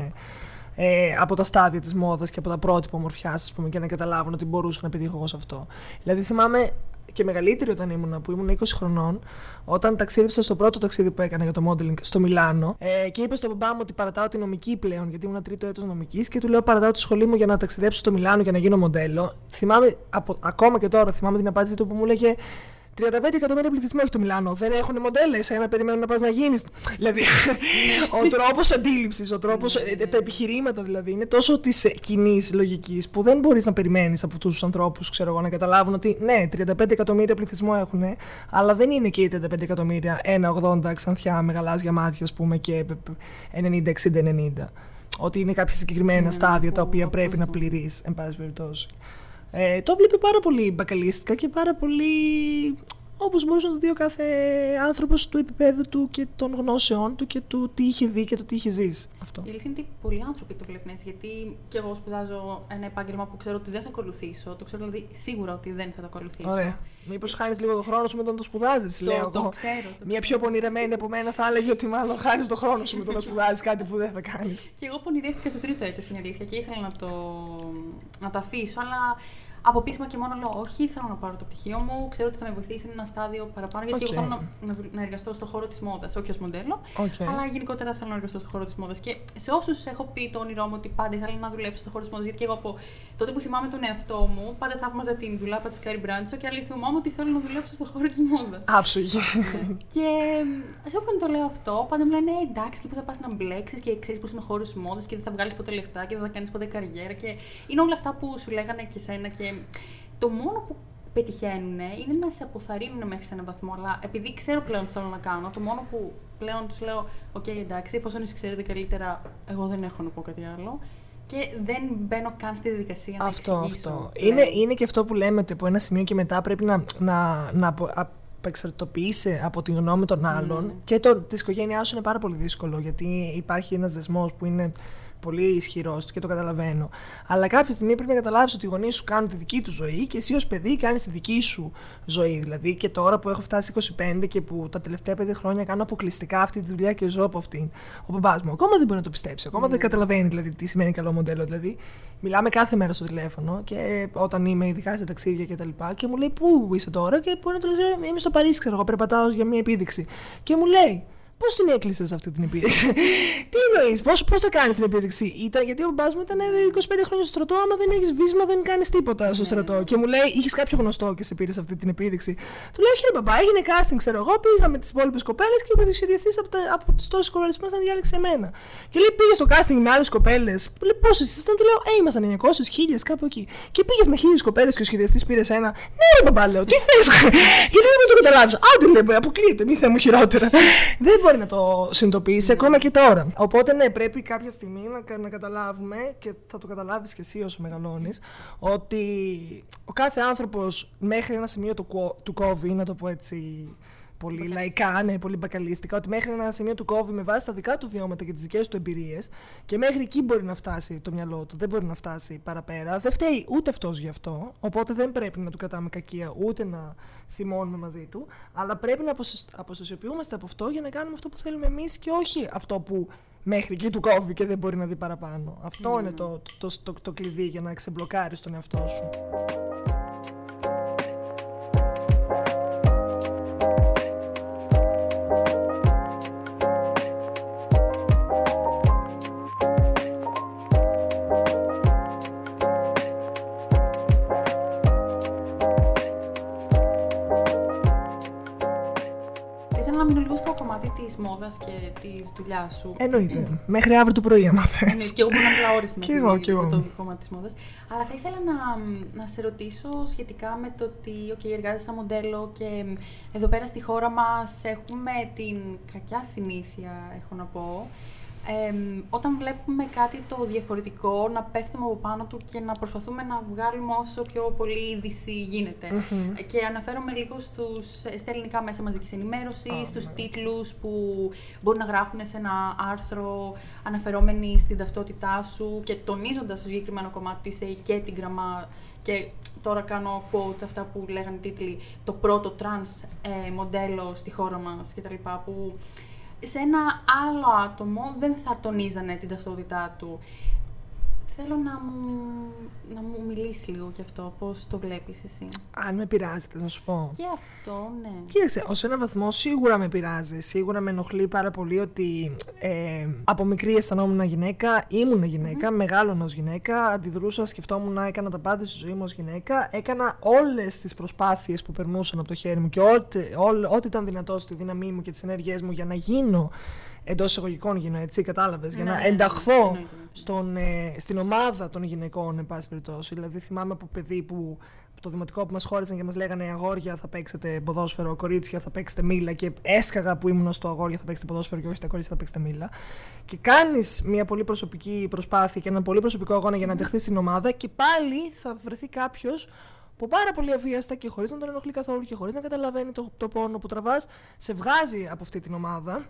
Από τα στάδια της μόδας και από τα πρότυπα ομορφιάς, ας πούμε, και να καταλάβουν ότι μπορούσα να πετύχω εγώ σε αυτό. Δηλαδή, θυμάμαι και μεγαλύτερη όταν ήμουνα, που ήμουν 20 χρονών, όταν ταξίδεψα στο πρώτο ταξίδι που έκανα για το modeling στο Μιλάνο και είπε στον μπαμπά μου ότι παρατάω τη νομική πλέον, γιατί ήμουν τρίτο έτος νομικής και του λέω: παρατάω τη σχολή μου για να ταξιδέψω στο Μιλάνο για να γίνω μοντέλο. Θυμάμαι, ακόμα και τώρα, θυμάμαι την απάντηση του που μου έλεγε. 35 εκατομμύρια πληθυσμοί έχει το Μιλάνο. Δεν έχουν μοντέλα, εσένα περιμένουν να πας να γίνεις. Δηλαδή, ο τρόπος αντίληψης, ο τρόπος, τα επιχειρήματα δηλαδή, είναι τόσο της κοινής λογικής που δεν μπορείς να περιμένεις από αυτούς τους ανθρώπους, ξέρω εγώ, να καταλάβουν ότι ναι, 35 εκατομμύρια πληθυσμό έχουν, αλλά δεν είναι και οι 35 εκατομμύρια 1,80 ξανθιά με γαλάζια μάτια, ας πούμε, και 90-60-90. Ότι είναι κάποια συγκεκριμένα στάδια τα οποία πρέπει να πληρείς, εν πάση περιπτώσει. Το βλέπει πάρα πολύ μπακαλίστικα και πάρα πολύ όπως μπορούσε να το δει ο κάθε άνθρωπος του επίπεδου του και των γνώσεών του και του τι είχε δει και το τι είχε ζήσει. Αυτό. Η αλήθεια είναι ότι πολλοί άνθρωποι το βλέπουν έτσι, γιατί και εγώ σπουδάζω ένα επάγγελμα που ξέρω ότι δεν θα ακολουθήσω. Το ξέρω δηλαδή σίγουρα ότι δεν θα το ακολουθήσω. Ωραία. Μήπως χάνεις λίγο τον χρόνο σου όταν το σπουδάζεις, λέω. Το ξέρω. Μια πιο πονηρεμένη από μένα θα έλεγε ότι μάλλον χάνεις τον χρόνο σου με το να σπουδάζεις κάτι που δεν θα κάνεις. Και εγώ πονηρεύτηκα στο τρίτο έτος στην αλήθεια και ήθελα να το αφήσω, αλλά. Από πείσμα και μόνο λέω: όχι, θέλω να πάρω το πτυχίο μου. Ξέρω ότι θα με βοηθήσει ένα στάδιο παραπάνω, γιατί εγώ θέλω να εργαστώ στον χώρο της μόδας. Όχι ως μοντέλο, αλλά γενικότερα θέλω να εργαστώ στον χώρο της μόδας. Και σε όσους έχω πει το όνειρό μου ότι πάντα ήθελα να δουλέψω στον χώρο της μόδας, γιατί και εγώ από τότε που θυμάμαι τον εαυτό μου, πάντα θαύμαζα την δουλάπα της Κάρι Μπράντσο και άλλη θυμάμαι ότι θέλω να δουλέψω στον χώρο της μόδας. Άψογη. Και σε όποιον το λέω αυτό, πάντα μου λένε: εντάξει, και πού θα πας να μπλέξεις και ξέρεις πώς είναι ο χώρος της μόδας και δεν θα βγάλεις ποτέ λεφτά και δεν θα κάνεις ποτέ καριέρα. Και είναι όλα αυτά που σου λέγανε και σένα και. Το μόνο που πετυχαίνουν είναι να σε αποθαρρύνουν μέχρι σε έναν βαθμό, αλλά επειδή ξέρω πλέον τι θέλω να κάνω, το μόνο που πλέον τους λέω: οκ, εντάξει, εφόσον εσείς ξέρετε καλύτερα, εγώ δεν έχω να πω κάτι άλλο. Και δεν μπαίνω καν στη διαδικασία να εξηγήσω. Αυτό. Είναι και αυτό που λέμε ότι από ένα σημείο και μετά πρέπει να απεξαρτοποιείσαι από τη γνώμη των άλλων και της οικογένειάς σου είναι πάρα πολύ δύσκολο, γιατί υπάρχει ένας δεσμός που είναι. Πολύ ισχυρό και το καταλαβαίνω. Αλλά κάποια στιγμή πρέπει να καταλάβεις ότι οι γονείς σου κάνουν τη δική του ζωή και εσύ ως παιδί κάνεις τη δική σου ζωή. Δηλαδή, και τώρα που έχω φτάσει 25 και που τα τελευταία 5 χρόνια κάνω αποκλειστικά αυτή τη δουλειά και ζω από αυτήν, ο μπαμπάς μου ακόμα δεν μπορεί να το πιστέψει. Ακόμα δεν καταλαβαίνει δηλαδή, τι σημαίνει καλό μοντέλο. Δηλαδή, μιλάμε κάθε μέρα στο τηλέφωνο και όταν είμαι ειδικά σε ταξίδια κτλ. Και μου λέει: πού είσαι τώρα, και μπορεί να το λέω: είμαι στο Παρίσι, ξέρω εγώ, περπατάω για μια επίδειξη. Και μου λέει. Πώς την έκλεισες αυτή την επίδειξη? Τι εννοείς, πώς το κάνεις την επίδειξη? Γιατί ο μπαμπάς μου ήταν 25 χρόνια στο στρατό. Άμα δεν έχεις βίσμα, δεν κάνεις τίποτα στο στρατό. Και μου λέει, είχες κάποιο γνωστό και σε πήρες αυτή την επίδειξη? Του λέω, όχι ρε μπαμπά, έγινε casting, ξέρω εγώ. Πήγα με τις υπόλοιπες κοπέλες και ο διευθυντής από τις τόσες κοπέλες που ήμασταν διάλεξε εμένα. Και λέει, πήγες στο casting με άλλες κοπέλες? Λέει, πόσες ήσασταν? Του λέω, ήμασταν 900, 1000, κάπου εκεί. Και πήγες με 1000 κοπέλες και ο σχεδιαστής πήρε ένα? Ναι, ρε μπαμπά, λέω, τι θες? Γιατί δεν το καταλάβεις? Άντε, λέει, αποκλείεται, μη θέ μου χειρότερα. Δεν μπορεί να το συνειδητοποιήσει ακόμα και τώρα. Οπότε ναι, πρέπει κάποια στιγμή να καταλάβουμε, και θα το καταλάβεις και εσύ όσο μεγαλώνεις, ότι ο κάθε άνθρωπος μέχρι ένα σημείο του κόβει, να το πω έτσι πολύ λαϊκά, ναι, πολύ μπακαλίστικα, ότι μέχρι ένα σημείο του κόβει με βάση τα δικά του βιώματα και τις δικές του εμπειρίες, και μέχρι εκεί μπορεί να φτάσει το μυαλό του, δεν μπορεί να φτάσει παραπέρα. Δεν φταίει ούτε αυτός γι' αυτό, οπότε δεν πρέπει να του κρατάμε κακία, ούτε να θυμώνουμε μαζί του, αλλά πρέπει να αποστασιοποιούμαστε από αυτό για να κάνουμε αυτό που θέλουμε εμείς και όχι αυτό που μέχρι εκεί του κόβει και δεν μπορεί να δει παραπάνω. Αυτό είναι το κλειδί για να ξεμπλοκάρεις τον εαυτό σου. Της μόδας και της δουλειάς σου. Εννοείται. Μέχρι αύριο το πρωί, άμα θες. Ναι, και εγώ μπορώ να μιλάω όρισμένα για το κομμάτι της μόδας. Αλλά θα ήθελα να σε ρωτήσω σχετικά με το ότι εργάζεσαι σαν μοντέλο και εδώ πέρα στη χώρα μας έχουμε την κακιά συνήθεια, έχω να πω. Όταν βλέπουμε κάτι το διαφορετικό, να πέφτουμε από πάνω του και να προσπαθούμε να βγάλουμε όσο πιο πολύ είδηση γίνεται. Mm-hmm. Και αναφέρομαι λίγο στα ελληνικά μέσα μαζικής ενημέρωσης, στους τίτλους που μπορούν να γράφουν σε ένα άρθρο αναφερόμενοι στην ταυτότητά σου και τονίζοντας το συγκεκριμένο κομμάτι σε Καίτη Γκραμμά. Και τώρα κάνω quote αυτά που λέγανε τίτλοι, το πρώτο τρανς μοντέλο στη χώρα μας κτλ. Που σε ένα άλλο άτομο δεν θα τονίζανε την ταυτότητά του. Θέλω να μου μιλήσει λίγο γι' αυτό, πώς το βλέπεις εσύ. Αν με πειράζει, θα σου πω. Και αυτό, ναι. Κοίταξε, ως έναν βαθμό σίγουρα με πειράζει. Σίγουρα με ενοχλεί πάρα πολύ ότι από μικρή αισθανόμουν γυναίκα, ήμουν γυναίκα, μεγάλωνα ως γυναίκα, αντιδρούσα, σκεφτόμουν, έκανα τα πάντα στη ζωή μου ως γυναίκα. Έκανα όλες τις προσπάθειες που περνούσαν από το χέρι μου και ό,τι ήταν δυνατό στη δύναμή μου και τις ενέργειές μου για να γίνω. Εντός εισαγωγικών γυναίων, έτσι, κατάλαβες, για να ενταχθώ στην ομάδα των γυναικών, εν πάση περιπτώσει. Δηλαδή, θυμάμαι από παιδί που το δημοτικό που μας χώρισαν και μας λέγανε αγόρια θα παίξετε ποδόσφαιρο, κορίτσια θα παίξετε μήλα, και έσκαγα που ήμουν στο αγόρια θα παίξετε ποδόσφαιρο και όχι στα κορίτσια θα παίξετε μήλα. Και κάνεις μια πολύ προσωπική προσπάθεια και έναν πολύ προσωπικό αγώνα για να ενταχθείς στην ομάδα και πάλι θα βρεθεί κάποιος που πάρα πολύ αβίαστα και χωρίς να τον ενοχλεί καθόλου και χωρίς να καταλαβαίνει το πόνο που τραβάς, σε βγάζει από αυτή την ομάδα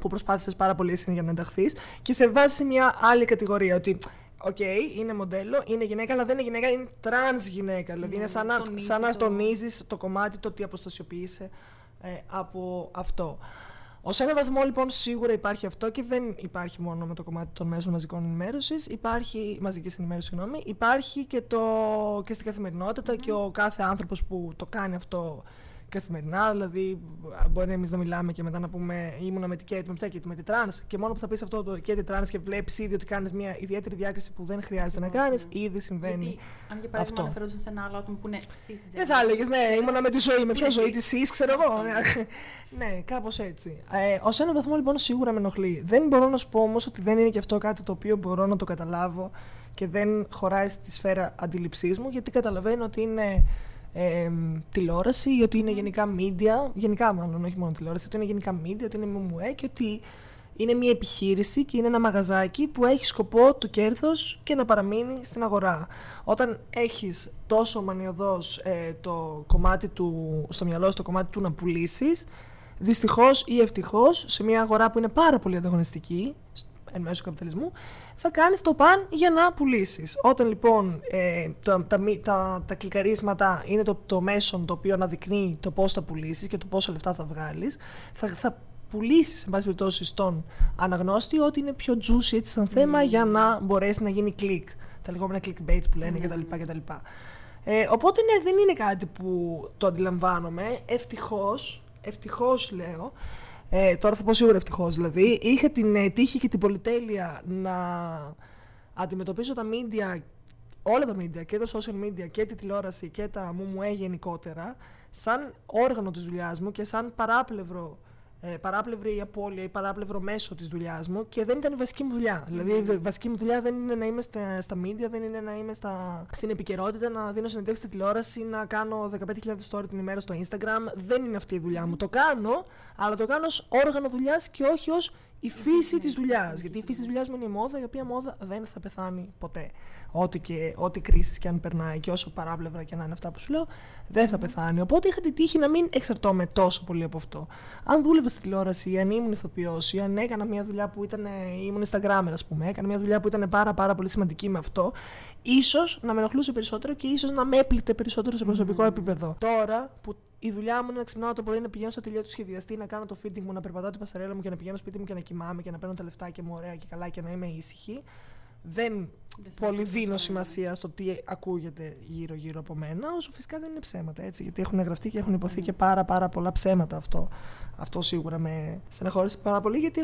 που προσπάθησες πάρα πολύ εσύ για να ενταχθείς και σε βάζει σε μια άλλη κατηγορία, ότι οκ, είναι μοντέλο, είναι γυναίκα, αλλά δεν είναι γυναίκα, είναι τρανς γυναίκα. Δηλαδή είναι σαν να τονίζεις το κομμάτι το ότι αποστασιοποιείσαι από αυτό. Ως έναν βαθμό λοιπόν σίγουρα υπάρχει αυτό, και δεν υπάρχει μόνο με το κομμάτι των μέσων μαζικής ενημέρωσης, υπάρχει και στην καθημερινότητα και ο κάθε άνθρωπος που το κάνει αυτό καθημερινά, δηλαδή μπορεί εμείς να μιλάμε και μετά να πούμε ήμουνα με την Καίτη, με τη τρανς, και μόνο που θα πεις αυτό το Καίτη τρανς και βλέπεις ήδη ότι κάνεις μια ιδιαίτερη διάκριση που δεν χρειάζεται να κάνεις, ήδη συμβαίνει. Γιατί, αν για παράδειγμα αναφερόντουσαν σε ένα άλλο άτομο που είναι cisgender, δεν θα έλεγες ναι, ήμουνα με τη ζωή, με ποια ζωή, τη cis, ξέρω εγώ. Ναι, κάπως έτσι. Ως έναν βαθμό λοιπόν σίγουρα με ενοχλεί. Δεν μπορώ να σου πω όμως ότι δεν είναι και αυτό κάτι το οποίο μπορώ να το καταλάβω και δεν χωράει στη σφαίρα αντίληψής μου, γιατί καταλαβαίνω ότι είναι τηλεόραση, ότι είναι γενικά media, γενικά μάλλον, όχι μόνο τηλεόραση, ότι είναι γενικά media, ότι είναι μουμουέ και ότι είναι μια επιχείρηση και είναι ένα μαγαζάκι που έχει σκοπό το κέρδος και να παραμείνει στην αγορά. Όταν έχεις τόσο μανιωδώς το κομμάτι στο μυαλό σου, το κομμάτι του να πουλήσεις, δυστυχώς ή ευτυχώς, σε μια αγορά που είναι πάρα πολύ ανταγωνιστική, εν μέσω του καπιταλισμού, θα κάνεις το παν για να πουλήσεις. Όταν λοιπόν τα κλικαρίσματα είναι το μέσον το οποίο αναδεικνύει το πώς θα πουλήσεις και το πόσα λεφτά θα βγάλεις, θα πουλήσεις, εν πάση περιπτώσει, στον αναγνώστη ότι είναι πιο juicy έτσι σαν θέμα για να μπορέσει να γίνει κλικ. Τα λεγόμενα clickbait που λένε κτλ. Οπότε ναι, δεν είναι κάτι που το αντιλαμβάνομαι. Ευτυχώς λέω. Τώρα θα πω σίγουρα ευτυχώς δηλαδή. Είχα την τύχη και την πολυτέλεια να αντιμετωπίζω τα media, όλα τα media, και τα social media και τη τηλεόραση και τα ΜΜΕ γενικότερα, σαν όργανο της δουλειάς μου και σαν παράπλευρη απώλεια ή παράπλευρο μέσο της δουλειάς μου, και δεν ήταν η βασική μου δουλειά. Δηλαδή, η βασική μου δουλειά δεν είναι να είμαι στα media, δεν είναι να είμαι στην επικαιρότητα, να δίνω συνεντεύξεις στη τηλεόραση, να κάνω 15.000 story την ημέρα στο Instagram. Δεν είναι αυτή η δουλειά μου. Το κάνω, αλλά το κάνω ως όργανο δουλειάς και όχι ως η φύση της δουλειάς. Γιατί η φύση της δουλειάς μου είναι η μόδα, η οποία μόδα δεν θα πεθάνει ποτέ. Ό,τι κρίσεις και αν περνάει, και όσο παράπλευρα και να είναι αυτά που σου λέω, δεν θα πεθάνει. Οπότε είχα την τύχη να μην εξαρτώμαι τόσο πολύ από αυτό. Αν δούλευα στη τηλεόραση, ή αν ήμουν ηθοποιός, ή αν έκανα μια δουλειά που ήμουν Instagrammer, ας πούμε, έκανα μια δουλειά που ήταν πάρα, πάρα πολύ σημαντική με αυτό, ίσως να με ενοχλούσε περισσότερο και ίσως να με έπληκτε περισσότερο σε προσωπικό επίπεδο. Τώρα που η δουλειά μου είναι να ξυπνάω το πρωί, να πηγαίνω στο τελείο του σχεδιαστή, να κάνω το fitting μου, να περπατάω την πασαρέλα μου και να πηγαίνω σπίτι μου και να κοιμάμαι και να παίρνω τα λεφτά και μου ωραία και καλά και να είμαι ήσυχη. Δεν πολύ δίνω σημασία στο τι ακούγεται γύρω-γύρω από μένα, όσο φυσικά δεν είναι ψέματα, έτσι, γιατί έχουν γραφτεί και έχουν υποθεί και πάρα, πάρα πολλά ψέματα. Αυτό σίγουρα με στεναχώρησε πάρα πολύ, γιατί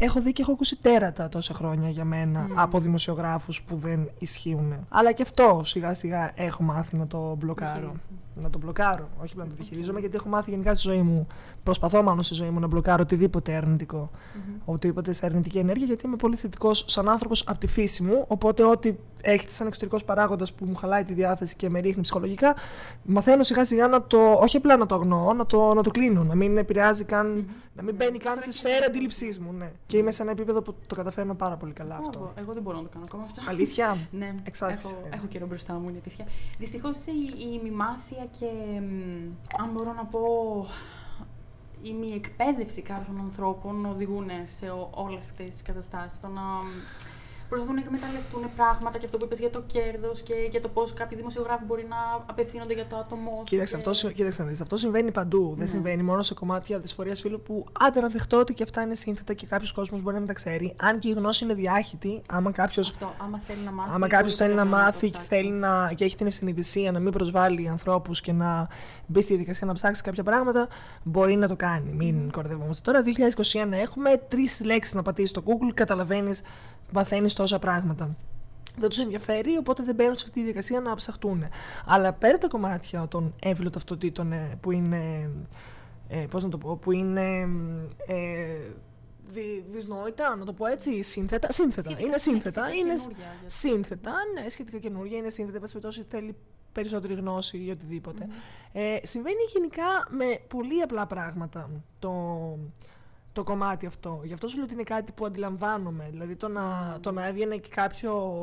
έχω δει και έχω ακούσει τέρατα τόσα χρόνια για μένα από δημοσιογράφους που δεν ισχύουν. Αλλά και αυτό σιγά-σιγά έχω μάθει να το μπλοκάρω. Να το μπλοκάρω, όχι απλά να το διχειρίζομαι, γιατί έχω μάθει γενικά στη ζωή μου. Προσπαθώ μάλλον στη ζωή μου να μπλοκάρω οτιδήποτε αρνητικό, οτιδήποτε σε αρνητική ενέργεια, γιατί είμαι πολύ θετικός σαν άνθρωπος από τη φύση μου. Οπότε, ό,τι έχετε σαν εξωτερικός παράγοντας που μου χαλάει τη διάθεση και με ρίχνει ψυχολογικά, μαθαίνω σιγά-σιγά να το. Όχι απλά να το αγνοώ, να το κλείνω. Να μην επηρεάζει καν. Να μην μπαίνει καν στη σφαίρα αντίληψής μου. Ναι. Και είμαι σε ένα επίπεδο που το καταφέρνω πάρα πολύ καλά αυτό. Εγώ δεν μπορώ να το κάνω ακόμα αυτό. Αλήθεια. Ναι, έχω καιρό μπροστά μου, είναι αλήθεια. Δυστυχώς η ημιμάθεια και, αν μπορώ να πω, η μη εκπαίδευση κάποιων ανθρώπων οδηγούν σε όλες αυτές τις καταστάσεις. Προσπαθούν να εκμεταλλευτούν πράγματα και αυτό που είπες για το κέρδος και για το πώς κάποιοι δημοσιογράφοι μπορεί να απευθύνονται για το άτομό του. Κοίταξε να δεις, αυτό συμβαίνει παντού. Ναι. Δεν συμβαίνει μόνο σε κομμάτια δυσφορίας φύλου που άντε να δεχτώ ότι και αυτά είναι σύνθετα και κάποιος κόσμος μπορεί να μην τα ξέρει. Αν και η γνώση είναι διάχυτη, άμα κάποιος θέλει να μάθει και έχει την ευσυνειδησία να μην προσβάλλει ανθρώπους και να μπει στη διαδικασία να ψάξει κάποια πράγματα, μπορεί να το κάνει. Μην κορδευόμαστε. Τώρα, 2021 έχουμε 3 λέξεις να πατήσεις στο Google, καταλαβαίνεις. Μαθαίνει τόσα πράγματα. Δεν τους ενδιαφέρει, οπότε δεν μπαίνουν σε αυτή τη διαδικασία να ψαχτούν. Αλλά πέρα τα κομμάτια των έμφυλων ταυτοτήτων που είναι. Που είναι δυσνόητα, να το πω έτσι, είναι σύνθετα, πας περιπτώσει θέλει περισσότερη γνώση ή οτιδήποτε. Συμβαίνει γενικά με πολύ απλά πράγματα το κομμάτι αυτό. Γι' αυτό σου λέω ότι είναι κάτι που αντιλαμβάνομαι. Δηλαδή το να έβγαινε και κάποιο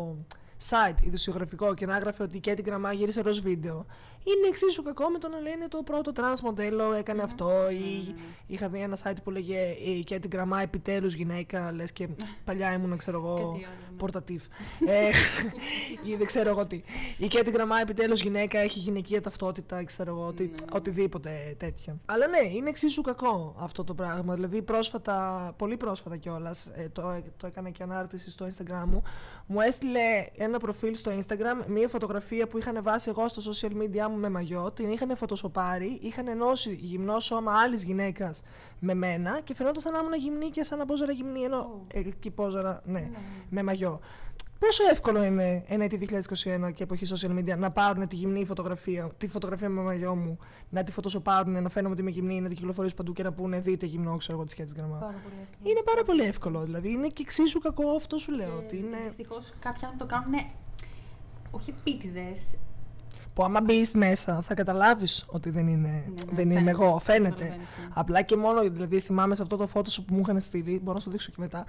site ειδησιογραφικό και να έγραφε ότι η Καίτη Γκραμμά γύρισε ροζ βίντεο, είναι εξίσου κακό με το να λένε το πρώτο τρανς μοντέλο έκανε αυτό, ή είχα δει ένα site που λέγε η Καίτη Γκραμμά επιτέλους γυναίκα, λες και παλιά ήμουν, ξέρω εγώ, πορτατίβ. Ή δεν ξέρω εγώ τι. Η Καίτη Γκραμμά επιτέλους γυναίκα, έχει γυναικεία ταυτότητα, ξέρω εγώ, οτιδήποτε τέτοια. Αλλά ναι, είναι εξίσου κακό αυτό το πράγμα. Δηλαδή πρόσφατα, πολύ πρόσφατα κιόλας, το έκανα και ανάρτηση στο Instagram μου, μου έστειλε ένα προφίλ στο Instagram, μία φωτογραφία που είχα ανεβάσει εγώ στο social media μου με μαγιό, την είχαν φωτοσοπάρει, είχαν ενώσει γυμνό σώμα άλλης γυναίκας με μένα και φαινόταν σαν να ήμουν γυμνή και σαν να πόζαρα γυμνή, ενώ εκεί πόζαρα, με μαγιό. Πόσο εύκολο είναι ενέτη 2021 και εποχή social media να πάρουν τη γυμνή φωτογραφία, τη φωτογραφία με μαγιό μου, να τη φωτοσοπάρουν, να φαίνομαι ότι είμαι γυμνή, να την κυκλοφορήσω παντού και να πούνε δείτε γυμνό, ξέρω εγώ, τη Καίτη Γκραμμά. Είναι πάρα πολύ εύκολο. Δηλαδή είναι και εξίσου κακό, αυτό σου λέω. Δυστυχώς κάποιοι να το κάνουν όχι επίτηδες. Που άμα μπεις μέσα θα καταλάβεις ότι δεν είμαι εγώ, φαίνεται. Απλά και μόνο, δηλαδή θυμάμαι σε αυτό το Photoshop που μου είχαν στείλει, μπορώ να σου το δείξω και μετά,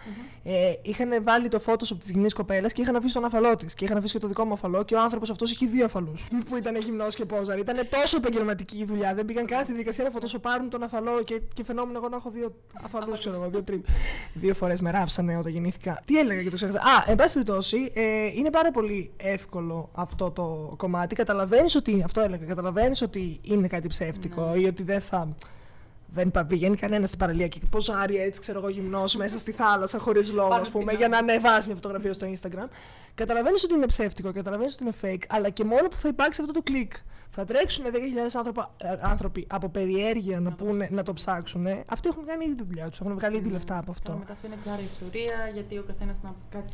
είχαν βάλει το Photoshop της γυμνής κοπέλας και είχαν αφήσει τον αφαλό της και είχαν αφήσει και το δικό μου αφαλό και ο άνθρωπος αυτός είχε 2 αφαλούς που ήταν γυμνός και πόζαρ. Ήταν τόσο επαγγελματική η δουλειά, δεν πήγαν καν στη δικασία να φωτοσοπάρουν τον αφαλό και φαινόμουν εγώ να έχω 2 αφαλούς, ξέρω εγώ, 2 τρίπ. 2 φορές με ράψανε όταν γεννήθηκα. Τι έλεγα και το ξέχασα. Εν πάση περιπτώσει, είναι πάρα πολύ εύκολο αυτό το κομμάτι. Καταλαβαίνεις ότι είναι κάτι ψεύτικο ή ότι δεν θα Δεν πηγαίνει κανένα στην παραλία και ποζάρει έτσι, ξέρω εγώ, γυμνός μέσα στη θάλασσα, χωρίς λόγο, ας πούμε, για να ανεβάσει μια φωτογραφία στο Instagram. Καταλαβαίνεις ότι είναι ψεύτικο, καταλαβαίνεις ότι είναι fake, αλλά και μόνο που θα υπάρξει αυτό το κλικ. Θα τρέξουν 10.000 άνθρωποι από περιέργεια να πούνε, να το ψάξουν. Αυτοί έχουν κάνει ήδη τη δουλειά τους, έχουν βγάλει ήδη λεφτά από αυτό. Μετά αυτό είναι και άλλη ιστορία, γιατί ο καθένας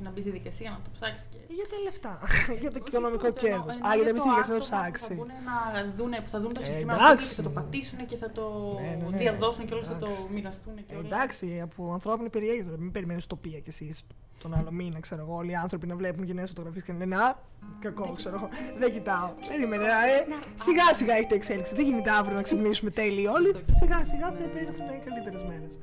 να μπει στη δικασία να το ψάξει. Για τα λεφτά, για το οικονομικό κέρδος. Α, για να μπει στη δικασία να το ψάξει. Θα δουν το συγκεκριμένο και θα το πατήσουν και θα το διαδώσουν και όλοι θα το μοιραστούν. Εντάξει, από ανθρώπινη περιέργεια τώρα. Μην περιμένεις τοπία κι εσείς τον άλλο μήνα, ξέρω εγώ, όλοι οι άνθρωποι να βλέπουν γυναίες φωτογραφίες και να λένε «Α, κακό, ξέρω εγώ, δεν κοιτάω». Περίμενε, σιγά σιγά έχετε εξέλιξη. Δεν γίνεται αύριο να ξυπνήσουμε τέλειοι όλοι. Σιγά σιγά θα επέλθουν οι καλύτερες μέρες.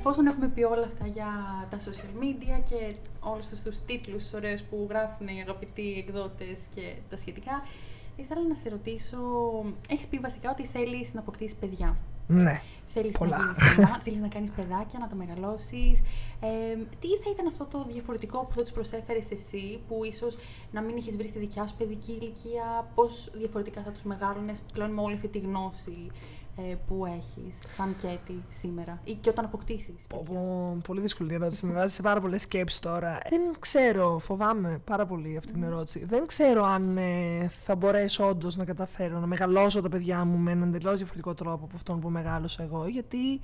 Εφόσον έχουμε πει όλα αυτά για τα social media και όλους τους τίτλους ωραίους που γράφουν οι αγαπητοί εκδότες και τα σχετικά, ήθελα να σε ρωτήσω, έχεις πει βασικά ότι θέλεις να αποκτήσεις παιδιά. Ναι, θέλεις πολλά. Θέλεις να κάνεις παιδάκια, να τα μεγαλώσεις. Τι θα ήταν αυτό το διαφορετικό που θα τους προσέφερες εσύ, που ίσως να μην έχεις βρει στη δικιά σου παιδική ηλικία, πώς διαφορετικά θα τους μεγάλωνες πλέον με όλη αυτή τη γνώση που έχεις, σαν Καίτη σήμερα, ή και όταν αποκτήσεις παιδιά. Πολύ δύσκολη ερώτηση. Με βάζει σε πάρα πολλές σκέψεις τώρα. Δεν ξέρω, φοβάμαι πάρα πολύ αυτή την ερώτηση. Δεν ξέρω αν θα μπορέσω όντως να καταφέρω να μεγαλώσω τα παιδιά μου με έναν τελείως διαφορετικό τρόπο από αυτόν που μεγάλωσα εγώ, γιατί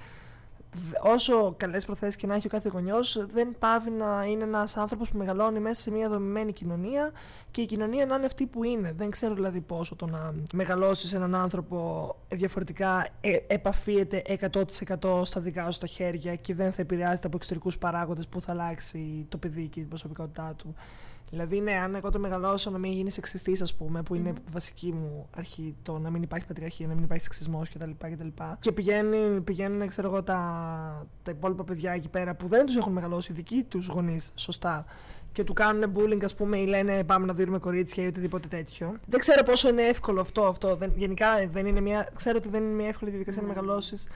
όσο καλές προθέσεις και να έχει ο κάθε γονιός, δεν πάβει να είναι ένας άνθρωπος που μεγαλώνει μέσα σε μια δομημένη κοινωνία και η κοινωνία να είναι αυτή που είναι. Δεν ξέρω δηλαδή πόσο το να μεγαλώσεις έναν άνθρωπο διαφορετικά επαφίεται 100% στα δικά σου στα χέρια και δεν θα επηρεάζεται από εξωτερικούς παράγοντες που θα αλλάξει το παιδί και την προσωπικότητά του. Δηλαδή, ναι, αν εγώ το μεγαλώσω να μην γίνει σεξιστής, ας πούμε, που είναι βασική μου αρχή, το να μην υπάρχει πατριαρχία, να μην υπάρχει σεξισμός κτλ. Και πηγαίνουν, ξέρω εγώ, τα υπόλοιπα παιδιά εκεί πέρα που δεν τους έχουν μεγαλώσει οι δικοί τους γονείς σωστά και του κάνουν bullying, ας πούμε, ή λένε πάμε να δίνουμε κορίτσια ή οτιδήποτε τέτοιο. Δεν ξέρω πόσο είναι εύκολο αυτό. Γενικά, ξέρω ότι δεν είναι μια εύκολη διαδικασία να μεγαλώσεις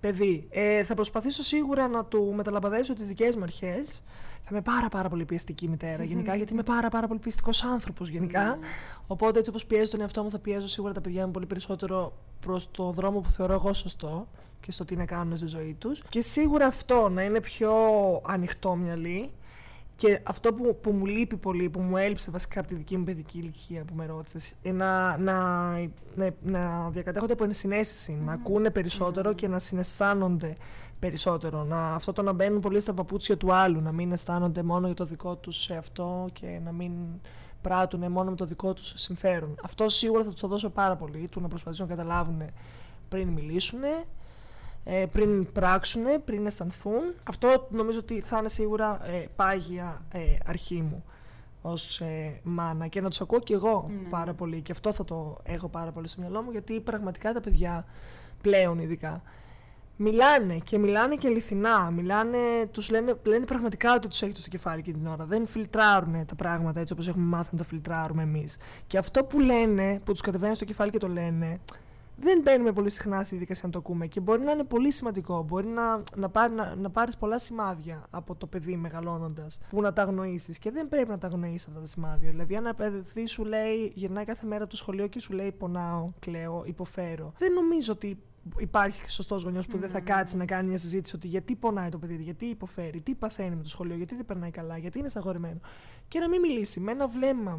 παιδί. Θα προσπαθήσω σίγουρα να του μεταλαμπαδεύσω τις δικές μου αρχές. Θα είμαι πάρα πολύ πιεστική μητέρα γενικά, γιατί είμαι πάρα πολύ πιεστικός άνθρωπος γενικά. Οπότε έτσι όπως πιέζω τον εαυτό μου, θα πιέζω σίγουρα τα παιδιά μου πολύ περισσότερο προς το δρόμο που θεωρώ εγώ σωστό και στο τι να κάνουν στη ζωή τους. Και σίγουρα αυτό, να είναι πιο ανοιχτό μυαλί. Και αυτό που μου λείπει πολύ, που μου έλειψε βασικά από τη δική μου παιδική ηλικία που με ρώτησες, να διακατέχονται από ενσυναίσθηση, να ακούνε περισσότερο και να συναισθάνονται περισσότερο. Αυτό το να μπαίνουν πολύ στα παπούτσια του άλλου, να μην αισθάνονται μόνο για το δικό τους εαυτό και να μην πράττουν μόνο με το δικό τους συμφέρον. Αυτό σίγουρα θα τους το δώσω πάρα πολύ, του να προσπαθήσουν να καταλάβουν πριν μιλήσουν, πριν πράξουν, πριν αισθανθούν. Αυτό νομίζω ότι θα είναι σίγουρα πάγια αρχή μου ως μάνα και να τους ακούω και εγώ πάρα πολύ, και αυτό θα το έχω πάρα πολύ στο μυαλό μου, γιατί πραγματικά τα παιδιά πλέον ειδικά μιλάνε και αληθινά, τους λένε πραγματικά ότι τους έχει στο κεφάλι και την ώρα. Δεν φιλτράρουν τα πράγματα έτσι όπως έχουμε μάθει να τα φιλτράρουμε εμείς. Και αυτό που λένε, που τους κατεβαίνει στο κεφάλι και το λένε, δεν μπαίνουμε πολύ συχνά στη δικασία να το ακούμε και μπορεί να είναι πολύ σημαντικό. Μπορεί να πάρεις πολλά σημάδια από το παιδί μεγαλώνοντας που να τα αγνοήσεις και δεν πρέπει να τα αγνοήσεις αυτά τα σημάδια. Δηλαδή, αν ένα παιδί σου λέει, γυρνάει κάθε μέρα από το σχολείο και σου λέει πονάω, κλαίω, υποφέρω, δεν νομίζω ότι υπάρχει σωστός γονιός που δεν θα κάτσει να κάνει μια συζήτηση ότι γιατί πονάει το παιδί, γιατί υποφέρει, τι παθαίνει με το σχολείο, γιατί δεν περνάει καλά, γιατί είναι στεναχωρημένο. Και να μην μιλήσει με ένα βλέμμα,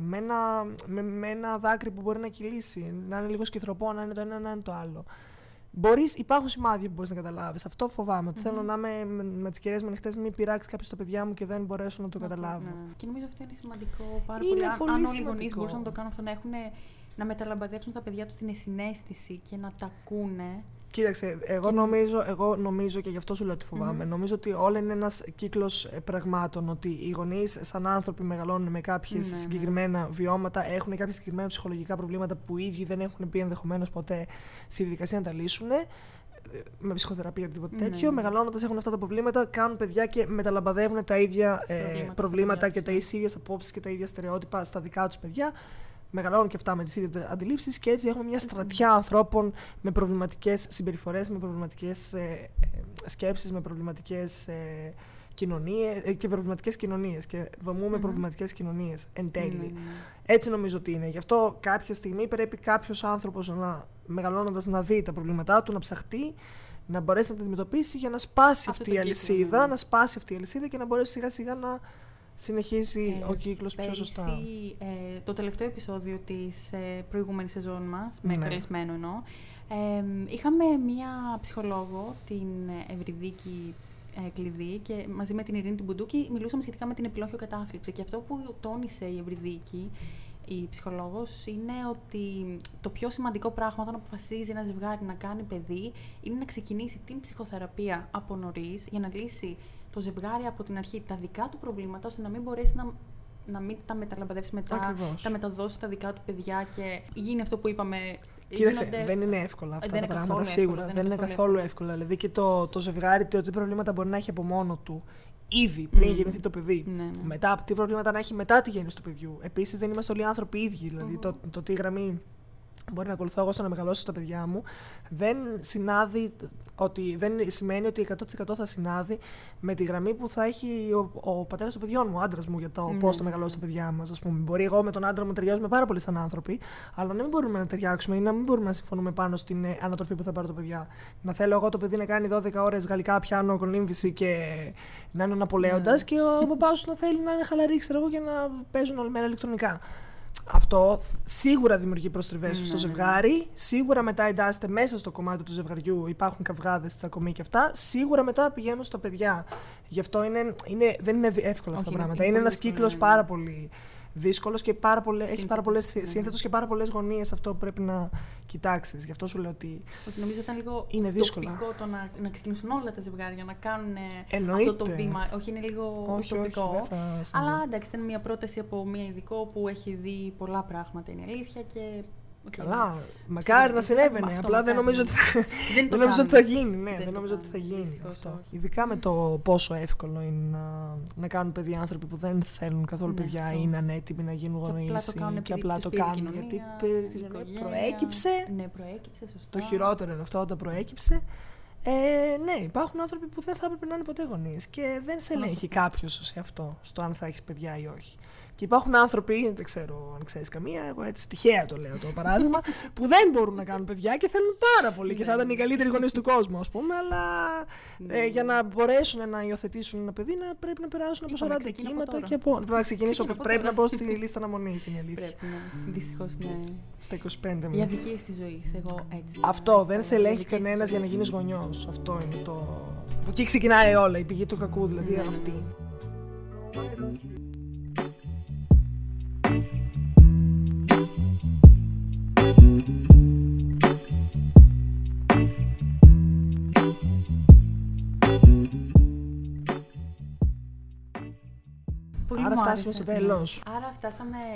με ένα δάκρυ που μπορεί να κυλήσει, να είναι λίγο σκυθροπό, να είναι το ένα, να είναι το άλλο. Υπάρχουν σημάδια που μπορείς να καταλάβεις. Αυτό φοβάμαι. Ότι θέλω να είμαι με τις κυρίες μου ανοιχτές, μην πειράξει κάποιος τα παιδιά μου και δεν μπορέσω να το καταλάβω. Και νομίζω αυτό είναι σημαντικό πάρα πολύ. Αν όλοι οι γονείς μπορούσαν να το κάνουν αυτό, να μεταλαμπαδεύσουν τα παιδιά τους την συναίσθηση και να τα ακούνε. Κοίταξε, εγώ νομίζω και γι' αυτό σου λέω ότι φοβάμαι. Νομίζω ότι όλα είναι ένας κύκλος πραγμάτων. Ότι οι γονείς, σαν άνθρωποι, μεγαλώνουν με κάποιες συγκεκριμένα βιώματα, έχουν κάποια συγκεκριμένα ψυχολογικά προβλήματα που οι ίδιοι δεν έχουν πει ενδεχομένως ποτέ στη διαδικασία να τα λύσουν. με ψυχοθεραπεία οτιδήποτε τέτοιο. Μεγαλώνοντας έχουν αυτά τα προβλήματα, κάνουν παιδιά και μεταλαμπαδεύουν τα ίδια προβλήματα και τα ίδια απόψεις και τα ίδια στερεότυπα στα δικά τους παιδιά. Μεγαλώνουν και αυτά με τις ίδιες αντιλήψεις και έτσι έχουμε μια στρατιά ανθρώπων με προβληματικές συμπεριφορές, με προβληματικές σκέψεις, με προβληματικές κοινωνίες και δομούμε προβληματικές κοινωνίες εν τέλει. Έτσι νομίζω ότι είναι. Γι' αυτό κάποια στιγμή πρέπει κάποιος άνθρωπος να, μεγαλώνοντας, να δει τα προβλήματά του, να ψαχτεί, να μπορέσει να τα αντιμετωπίσει για να σπάσει αυτή η αλυσίδα, να σπάσει αυτή η αλυσίδα και να μπορέσει σιγά σιγά να συνεχίζει ο κύκλος πιο σωστά. Το τελευταίο επεισόδιο της προηγούμενης σεζόν μας, με καλεσμένο εννοώ, είχαμε μία ψυχολόγο, την Ευρυδίκη Κλειδί, και μαζί με την Ειρήνη την Μπουντούκη μιλούσαμε σχετικά με την επιλόχιο κατάθλιψη. Και αυτό που τόνισε η Ευρυδίκη, η ψυχολόγος, είναι ότι το πιο σημαντικό πράγμα όταν αποφασίζει ένα ζευγάρι να κάνει παιδί είναι να ξεκινήσει την ψυχοθεραπεία από νωρίς για να λύσει το ζευγάρι από την αρχή τα δικά του προβλήματα, ώστε να μην μπορέσει να μην τα μεταλαμπαδεύσει μετά, τα μεταδώσει στα δικά του παιδιά και γίνει αυτό που είπαμε. Κοίταξε, δεν είναι εύκολα αυτά τα πράγματα, σίγουρα. Δεν είναι καθόλου εύκολα. Δηλαδή και το ζευγάρι, τι προβλήματα μπορεί να έχει από μόνο του, ήδη πριν γεννηθεί το παιδί. Μετά, τι προβλήματα να έχει μετά τη γέννηση του παιδιού. Επίσης, δεν είμαστε όλοι άνθρωποι ίδιοι. Δηλαδή, το τι γραμμή μπορεί να ακολουθώ εγώ στο να μεγαλώσω τα παιδιά μου, δεν σημαίνει ότι 100% θα συνάδει με τη γραμμή που θα έχει ο πατέρας των παιδιών μου, ο άντρας μου, για το πώς θα μεγαλώσω τα παιδιά μας. Ας πούμε. Μπορεί εγώ με τον άντρα μου να ταιριάζουμε πάρα πολύ σαν άνθρωποι, αλλά να μην μπορούμε να ταιριάξουμε ή να μην μπορούμε να συμφωνούμε πάνω στην ανατροφή που θα πάρω τα παιδιά. Να θέλω εγώ το παιδί να κάνει 12 ώρες γαλλικά πιάνο, κολύμβηση και να είναι αναπολέοντας, και ο παπάς να θέλει να είναι χαλαρή, ξέρω εγώ, για να παίζουν όλη μέρα ηλεκτρονικά. Αυτό σίγουρα δημιουργεί προστριβές στο ζευγάρι, σίγουρα μετά εντάσσεται μέσα στο κομμάτι του ζευγαριού, υπάρχουν καυγάδες, τσακωμοί και αυτά, σίγουρα μετά πηγαίνουν στα παιδιά. Γι' αυτό δεν είναι εύκολα αυτά τα πράγματα. Είναι ένας κύκλος πάρα πολύ δύσκολος και έχει πάρα πολλές σύνθετος και πάρα πολλές γωνίες αυτό που πρέπει να κοιτάξεις. Γι' αυτό σου λέω ότι νομίζω ήταν λίγο είναι δύσκολο το να ξεκινήσουν όλα τα ζευγάρια να κάνουν αυτό το βήμα. Όχι, είναι λίγο τοπικό. Αλλά εντάξει, ήταν μια πρόταση από μια ειδικό που έχει δει πολλά πράγματα, είναι αλήθεια. Και καλά, μακάρι να συνέβαινε. Απλά δεν νομίζω ότι θα γίνει. Ναι, δεν νομίζω ότι θα γίνει αυτό. Ειδικά με το πόσο εύκολο είναι να κάνουν παιδιά άνθρωποι που δεν θέλουν καθόλου παιδιά ή είναι ανέτοιμοι να γίνουν γονείς και απλά το κάνουν. Γιατί προέκυψε. Ναι, προέκυψε, σωστά. Το χειρότερο είναι αυτό, όταν προέκυψε. Ναι, υπάρχουν άνθρωποι που δεν θα έπρεπε να είναι ποτέ γονείς και δεν σε ελέγχει κάποιος σε αυτό, στο αν θα έχεις παιδιά ή όχι. Και υπάρχουν άνθρωποι, δεν ξέρω αν ξέρεις καμία, εγώ έτσι τυχαία το λέω το παράδειγμα, που δεν μπορούν να κάνουν παιδιά και θέλουν πάρα πολύ και θα ήταν οι καλύτεροι γονείς του κόσμου, ας πούμε, αλλά για να μπορέσουν να υιοθετήσουν ένα παιδί να πρέπει να περάσουν από 40 κύματα και από. Πρέπει να ξεκινήσω, πρέπει να μπω στη λίστα αναμονής, είναι αλήθεια. Πρέπει να. Δυστυχώς, ναι. Στα 25 μου. Οι αδικίες της ζωής, εγώ έτσι. Αυτό, δεν σε ελέγχει κανένας για να γίνεις γονιός. Αυτό είναι το. Από εκεί ξεκινάει όλα, η πηγή του κακού, δηλαδή αυτή. Άρα φτάσαμε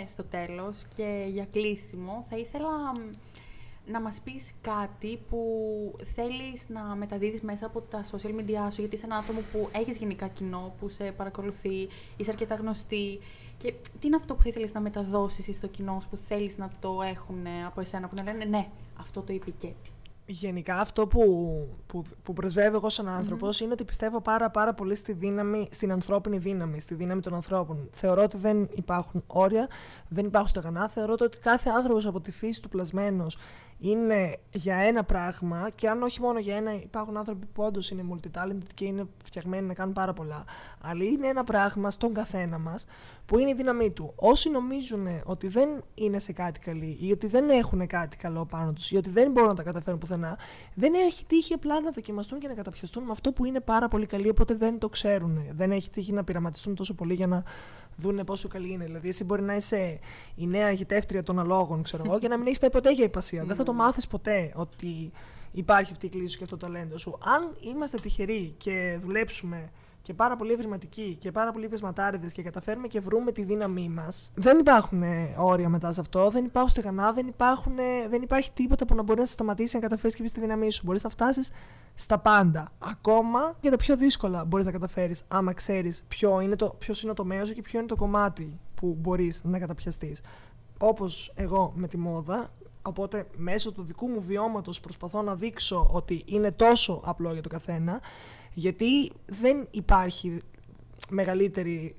στο τέλος. Και για κλείσιμο θα ήθελα να μας πεις κάτι που θέλεις να μεταδίδεις μέσα από τα social media σου, γιατί είσαι ένα άτομο που έχεις γενικά κοινό, που σε παρακολουθεί, είσαι αρκετά γνωστή. Και τι είναι αυτό που θα ήθελες να μεταδώσεις στο κοινό σου, που θέλεις να το έχουν από εσένα, που να λένε ναι, αυτό το είπε η Καίτη. Γενικά αυτό που πρεσβεύω εγώ σαν άνθρωπος είναι ότι πιστεύω πάρα πολύ στην ανθρώπινη δύναμη, στη δύναμη των ανθρώπων. Θεωρώ ότι δεν υπάρχουν όρια, δεν υπάρχουν στεγανά. Θεωρώ ότι κάθε άνθρωπος από τη φύση του πλασμένος είναι για ένα πράγμα και αν όχι μόνο για ένα, υπάρχουν άνθρωποι που όντως είναι multi-talented και είναι φτιαγμένοι να κάνουν πάρα πολλά. Αλλά είναι ένα πράγμα στον καθένα μας που είναι η δύναμή του. Όσοι νομίζουν ότι δεν είναι σε κάτι καλοί ή ότι δεν έχουν κάτι καλό πάνω τους ή ότι δεν μπορούν να τα καταφέρουν πουθενά, δεν έχει τύχει απλά να δοκιμαστούν και να καταπιαστούν με αυτό που είναι πάρα πολύ καλοί, οπότε δεν το ξέρουν. Δεν έχει τύχει να πειραματιστούν τόσο πολύ για να δούνε πόσο καλή είναι. Δηλαδή, εσύ μπορεί να είσαι η νέα γητεύτρια των αλόγων, ξέρω εγώ, και να μην έχεις πάει ποτέ για υπασία. Δεν θα το μάθεις ποτέ ότι υπάρχει αυτή η κλίση και αυτό το ταλέντο σου. Αν είμαστε τυχεροί και δουλέψουμε και πάρα πολύ ευρηματικοί και πάρα πολύ πεσματάριδες και καταφέρουμε και βρούμε τη δύναμή μας, δεν υπάρχουν όρια μετά σε αυτό, δεν υπάρχουν στεγανά, δεν υπάρχει τίποτα που να μπορεί να σε σταματήσει αν καταφέρεις και βρεις τη δύναμή σου. Μπορείς να φτάσεις στα πάντα. Ακόμα και τα πιο δύσκολα μπορείς να καταφέρεις, άμα ξέρεις ποιος είναι ο τομέας σου και ποιο είναι το κομμάτι που μπορείς να καταπιαστείς. Όπως εγώ με τη μόδα. Οπότε μέσω του δικού μου βιώματος προσπαθώ να δείξω ότι είναι τόσο απλό για το καθένα, γιατί δεν υπάρχει μεγαλύτερη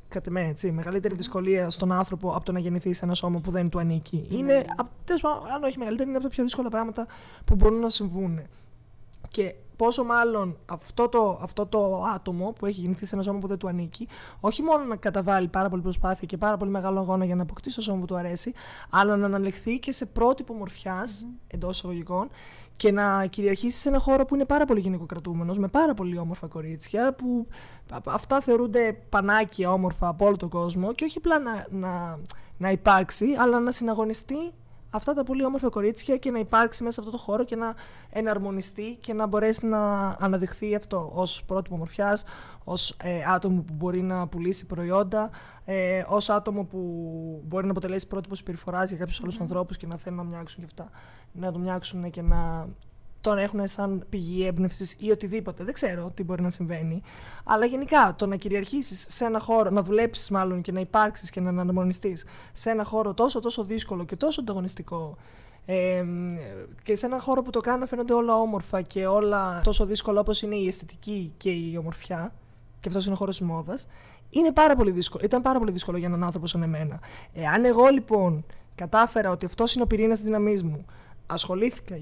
δυσκολία στον άνθρωπο από το να γεννηθεί σε ένα σώμα που δεν του ανήκει. Είναι, αν όχι μεγαλύτερη, είναι από τα πιο δύσκολα πράγματα που μπορούν να συμβούν. Και πόσο μάλλον αυτό το άτομο που έχει γεννηθεί σε ένα σώμα που δεν του ανήκει, όχι μόνο να καταβάλει πάρα πολύ προσπάθεια και πάρα πολύ μεγάλο αγώνα για να αποκτήσει το σώμα που του αρέσει, αλλά να αναλυθεί και σε πρότυπο μορφιάς, εντός εισαγωγικών, και να κυριαρχήσει σε ένα χώρο που είναι πάρα πολύ γυναικοκρατούμενος, με πάρα πολύ όμορφα κορίτσια, που αυτά θεωρούνται πανάκια όμορφα από όλο τον κόσμο, και όχι απλά να υπάρξει, αλλά να συναγωνιστεί αυτά τα πολύ όμορφα κορίτσια και να υπάρξει μέσα σε αυτό το χώρο και να εναρμονιστεί και να μπορέσει να αναδειχθεί αυτό ως πρότυπο ομορφιάς, ως άτομο που μπορεί να πουλήσει προϊόντα, ως άτομο που μπορεί να αποτελέσει πρότυπο συμπεριφοράς για κάποιους άλλους ανθρώπους και να θέλουν να μοιάξουν και αυτά, να το μοιάξουν και να τον έχουν σαν πηγή έμπνευσης ή οτιδήποτε. Δεν ξέρω τι μπορεί να συμβαίνει. Αλλά γενικά το να κυριαρχήσεις σε ένα χώρο, να δουλέψεις μάλλον και να υπάρξεις και να αναμονιστείς σε ένα χώρο τόσο δύσκολο και τόσο ανταγωνιστικό, και σε ένα χώρο που το κάνει να φαίνονται όλα όμορφα και όλα τόσο δύσκολα όπως είναι η αισθητική και η ομορφιά, και αυτός είναι ο χώρος της μόδας, είναι πάρα πολύ δύσκολο. Ήταν πάρα πολύ δύσκολο για έναν άνθρωπο σαν εμένα. Εάν εγώ λοιπόν κατάφερα ότι αυτός είναι ο πυρήνας της δύναμής μου, ασχολήθηκα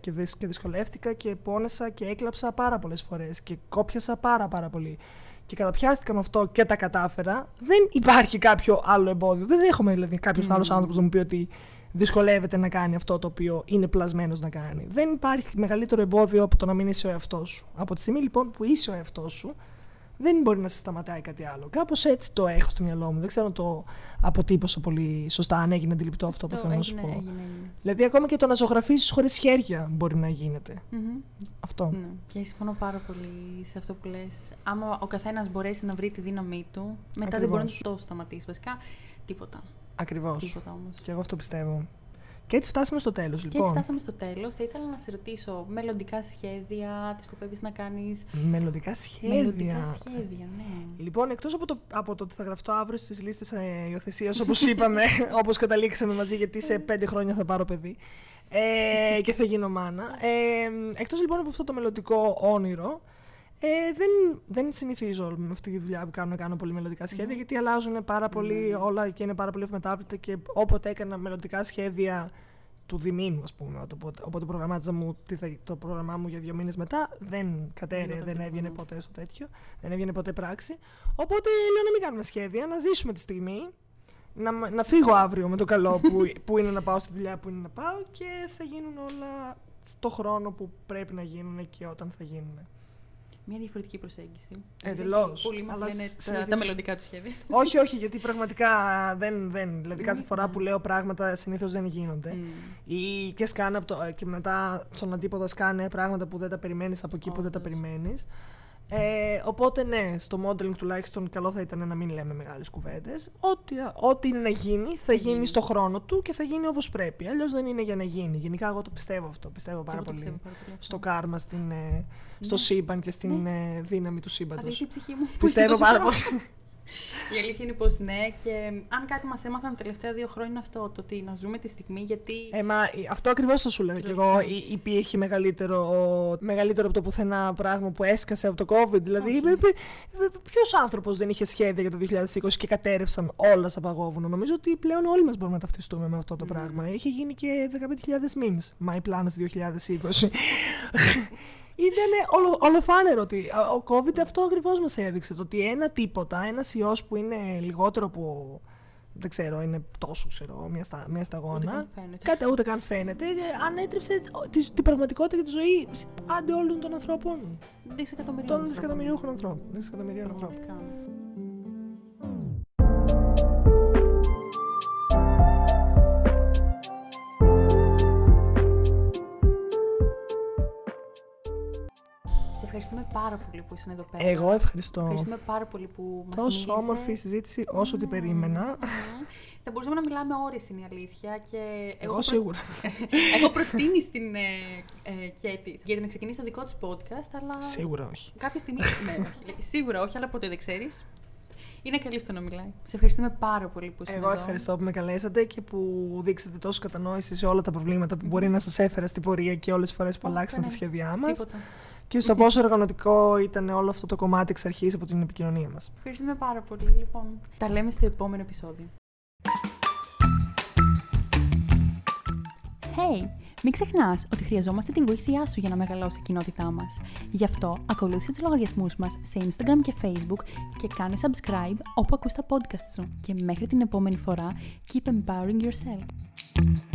και δυσκολεύτηκα και πόνεσα και έκλαψα πάρα πολλές φορές και κόπιασα πάρα πολύ και καταπιάστηκα με αυτό και τα κατάφερα, δεν υπάρχει κάποιο άλλο εμπόδιο. Δεν έχουμε δηλαδή κάποιος άλλος άνθρωπος να μου πει ότι δυσκολεύεται να κάνει αυτό το οποίο είναι πλασμένος να κάνει. Δεν υπάρχει μεγαλύτερο εμπόδιο από το να μην είσαι ο εαυτός σου. Από τη στιγμή λοιπόν που είσαι ο εαυτός σου, δεν μπορεί να σε σταματάει κάτι άλλο. Κάπως έτσι το έχω στο μυαλό μου. Δεν ξέρω αν το αποτύπωσα πολύ σωστά, αν έγινε αντιληπτό αυτό που θέλω να σου πω. Έγινε. Δηλαδή, ακόμα και το να ζωγραφίσεις χωρίς χέρια μπορεί να γίνεται. Mm-hmm. Αυτό. Ναι. Και συμφωνώ πάρα πολύ σε αυτό που λες. Άμα ο καθένας μπορέσει να βρει τη δύναμή του, μετά δεν μπορεί να το σταματήσει. Βασικά, τίποτα. Ακριβώς. Τίποτα όμως. Και εγώ αυτό πιστεύω. Και έτσι φτάσαμε στο τέλος, λοιπόν. Θα ήθελα να σε ρωτήσω, μελλοντικά σχέδια, τι σκοπεύεις να κάνεις? Μελλοντικά σχέδια, ναι. Λοιπόν, εκτός από το ότι θα γραφτώ αύριο στις λίστες υιοθεσίας, όπως είπαμε, όπως καταλήξαμε μαζί, γιατί σε 5 χρόνια θα πάρω παιδί και θα γίνω μάνα. Εκτός λοιπόν από αυτό το μελλοντικό όνειρο, δεν συνηθίζω με αυτή τη δουλειά που κάνω να κάνω πολύ μελλοντικά σχέδια, γιατί αλλάζουν πάρα πολύ όλα και είναι πάρα πολύ ευμετάβλητα, και όποτε έκανα μελλοντικά σχέδια του διμήνου, ας πούμε, όποτε προγραμμάτιζα το πρόγραμμά μου για 2 μήνες μετά, δεν κατέρεε, δεν έβγαινε ποτέ στο τέτοιο, δεν έβγαινε ποτέ πράξη. Οπότε λέω να μην κάνουμε σχέδια, να ζήσουμε τη στιγμή, να φύγω αύριο με το καλό που είναι να πάω στη δουλειά που είναι να πάω, και θα γίνουν όλα στο χρόνο που πρέπει να γίνουν και όταν θα γίνουν. Μια διαφορετική προσέγγιση. Εντελώς. Πολλοί μας λένε τα μελλοντικά του σχέδια. Όχι, γιατί πραγματικά δεν. Δηλαδή, κάθε φορά που λέω πράγματα συνήθως δεν γίνονται. Ή και μετά στον αντίποδα σκάνε πράγματα που δεν τα περιμένεις από εκεί που δεν τα περιμένεις. Οπότε, ναι, στο modeling τουλάχιστον καλό θα ήταν να μην λέμε μεγάλες κουβέντες. Ό,τι είναι να γίνει, θα γίνει στο χρόνο του και θα γίνει όπως πρέπει. Αλλιώς δεν είναι για να γίνει. Γενικά, εγώ το πιστεύω αυτό. Πιστεύω πάρα πολύ στο κάρμα, στο σύμπαν και στην δύναμη του σύμπαντος. Αλήθεια η ψυχή μου. Πιστεύω πάρα πολύ. Η αλήθεια είναι πως ναι, και αν κάτι μας έμαθαν τα τελευταία 2 χρόνια είναι αυτό, το ότι να ζούμε τη στιγμή, γιατί... Αυτό ακριβώς θα σου λέω και εγώ, υπήρχε μεγαλύτερο από το πουθενά πράγμα που έσκασε από το COVID, δηλαδή ποιος άνθρωπος δεν είχε σχέδια για το 2020 και κατέρευσαν όλα σαν παγόβουνο. Νομίζω ότι πλέον όλοι μας μπορούμε να ταυτιστούμε με αυτό το πράγμα. Είχε γίνει και 15.000 memes, My Planet 2020. Ήταν ολοφάνερο ότι ο COVID αυτό ακριβώς μας έδειξε, το ότι ένας ιός που είναι λιγότερο από, δεν ξέρω, είναι τόσο ξέρω, μια σταγόνα, ούτε καν φαίνεται, ανέτρεψε την πραγματικότητα και τη ζωή άντε όλων των ανθρώπων, των δισεκατομμυρίων ανθρώπων. Ευχαριστούμε πάρα πολύ που ήσουν εδώ πέρα. Εγώ ευχαριστώ. Ευχαριστούμε πάρα πολύ που μας μιλήσατε. Τόσο όμορφη συζήτηση όσο την περίμενα. Θα μπορούσαμε να μιλάμε ώρες, είναι η αλήθεια. Και εγώ σίγουρα. Εγώ προτείνει στην Καίτη γιατί να ξεκινήσει το δικό της podcast, αλλά. Σίγουρα όχι. Κάποια στιγμή. Ναι, όχι. Σίγουρα όχι, αλλά ποτέ δεν ξέρεις. Είναι καλή στο να μιλάει. Σε ευχαριστούμε πάρα πολύ που ήσουν εδώ. Εγώ ευχαριστώ που με καλέσατε και που δείξατε τόσο κατανόηση σε όλα τα προβλήματα που μπορεί να σας έφερα στην πορεία και όλες τις φορές που αλλάξαμε τα σχέδιά μας. Τίποτα. Και στο πόσο οργανωτικό ήταν όλο αυτό το κομμάτι εξ αρχής από την επικοινωνία μας. Ευχαριστούμε πάρα πολύ. Λοιπόν, τα λέμε στο επόμενο επεισόδιο. Hey! Μην ξεχνάς ότι χρειαζόμαστε την βοήθειά σου για να μεγαλώσει η κοινότητά μας. Γι' αυτό ακολούθησε τους λογαριασμούς μας σε Instagram και Facebook και κάνε subscribe όπου ακούς τα podcast σου. Και μέχρι την επόμενη φορά, keep empowering yourself.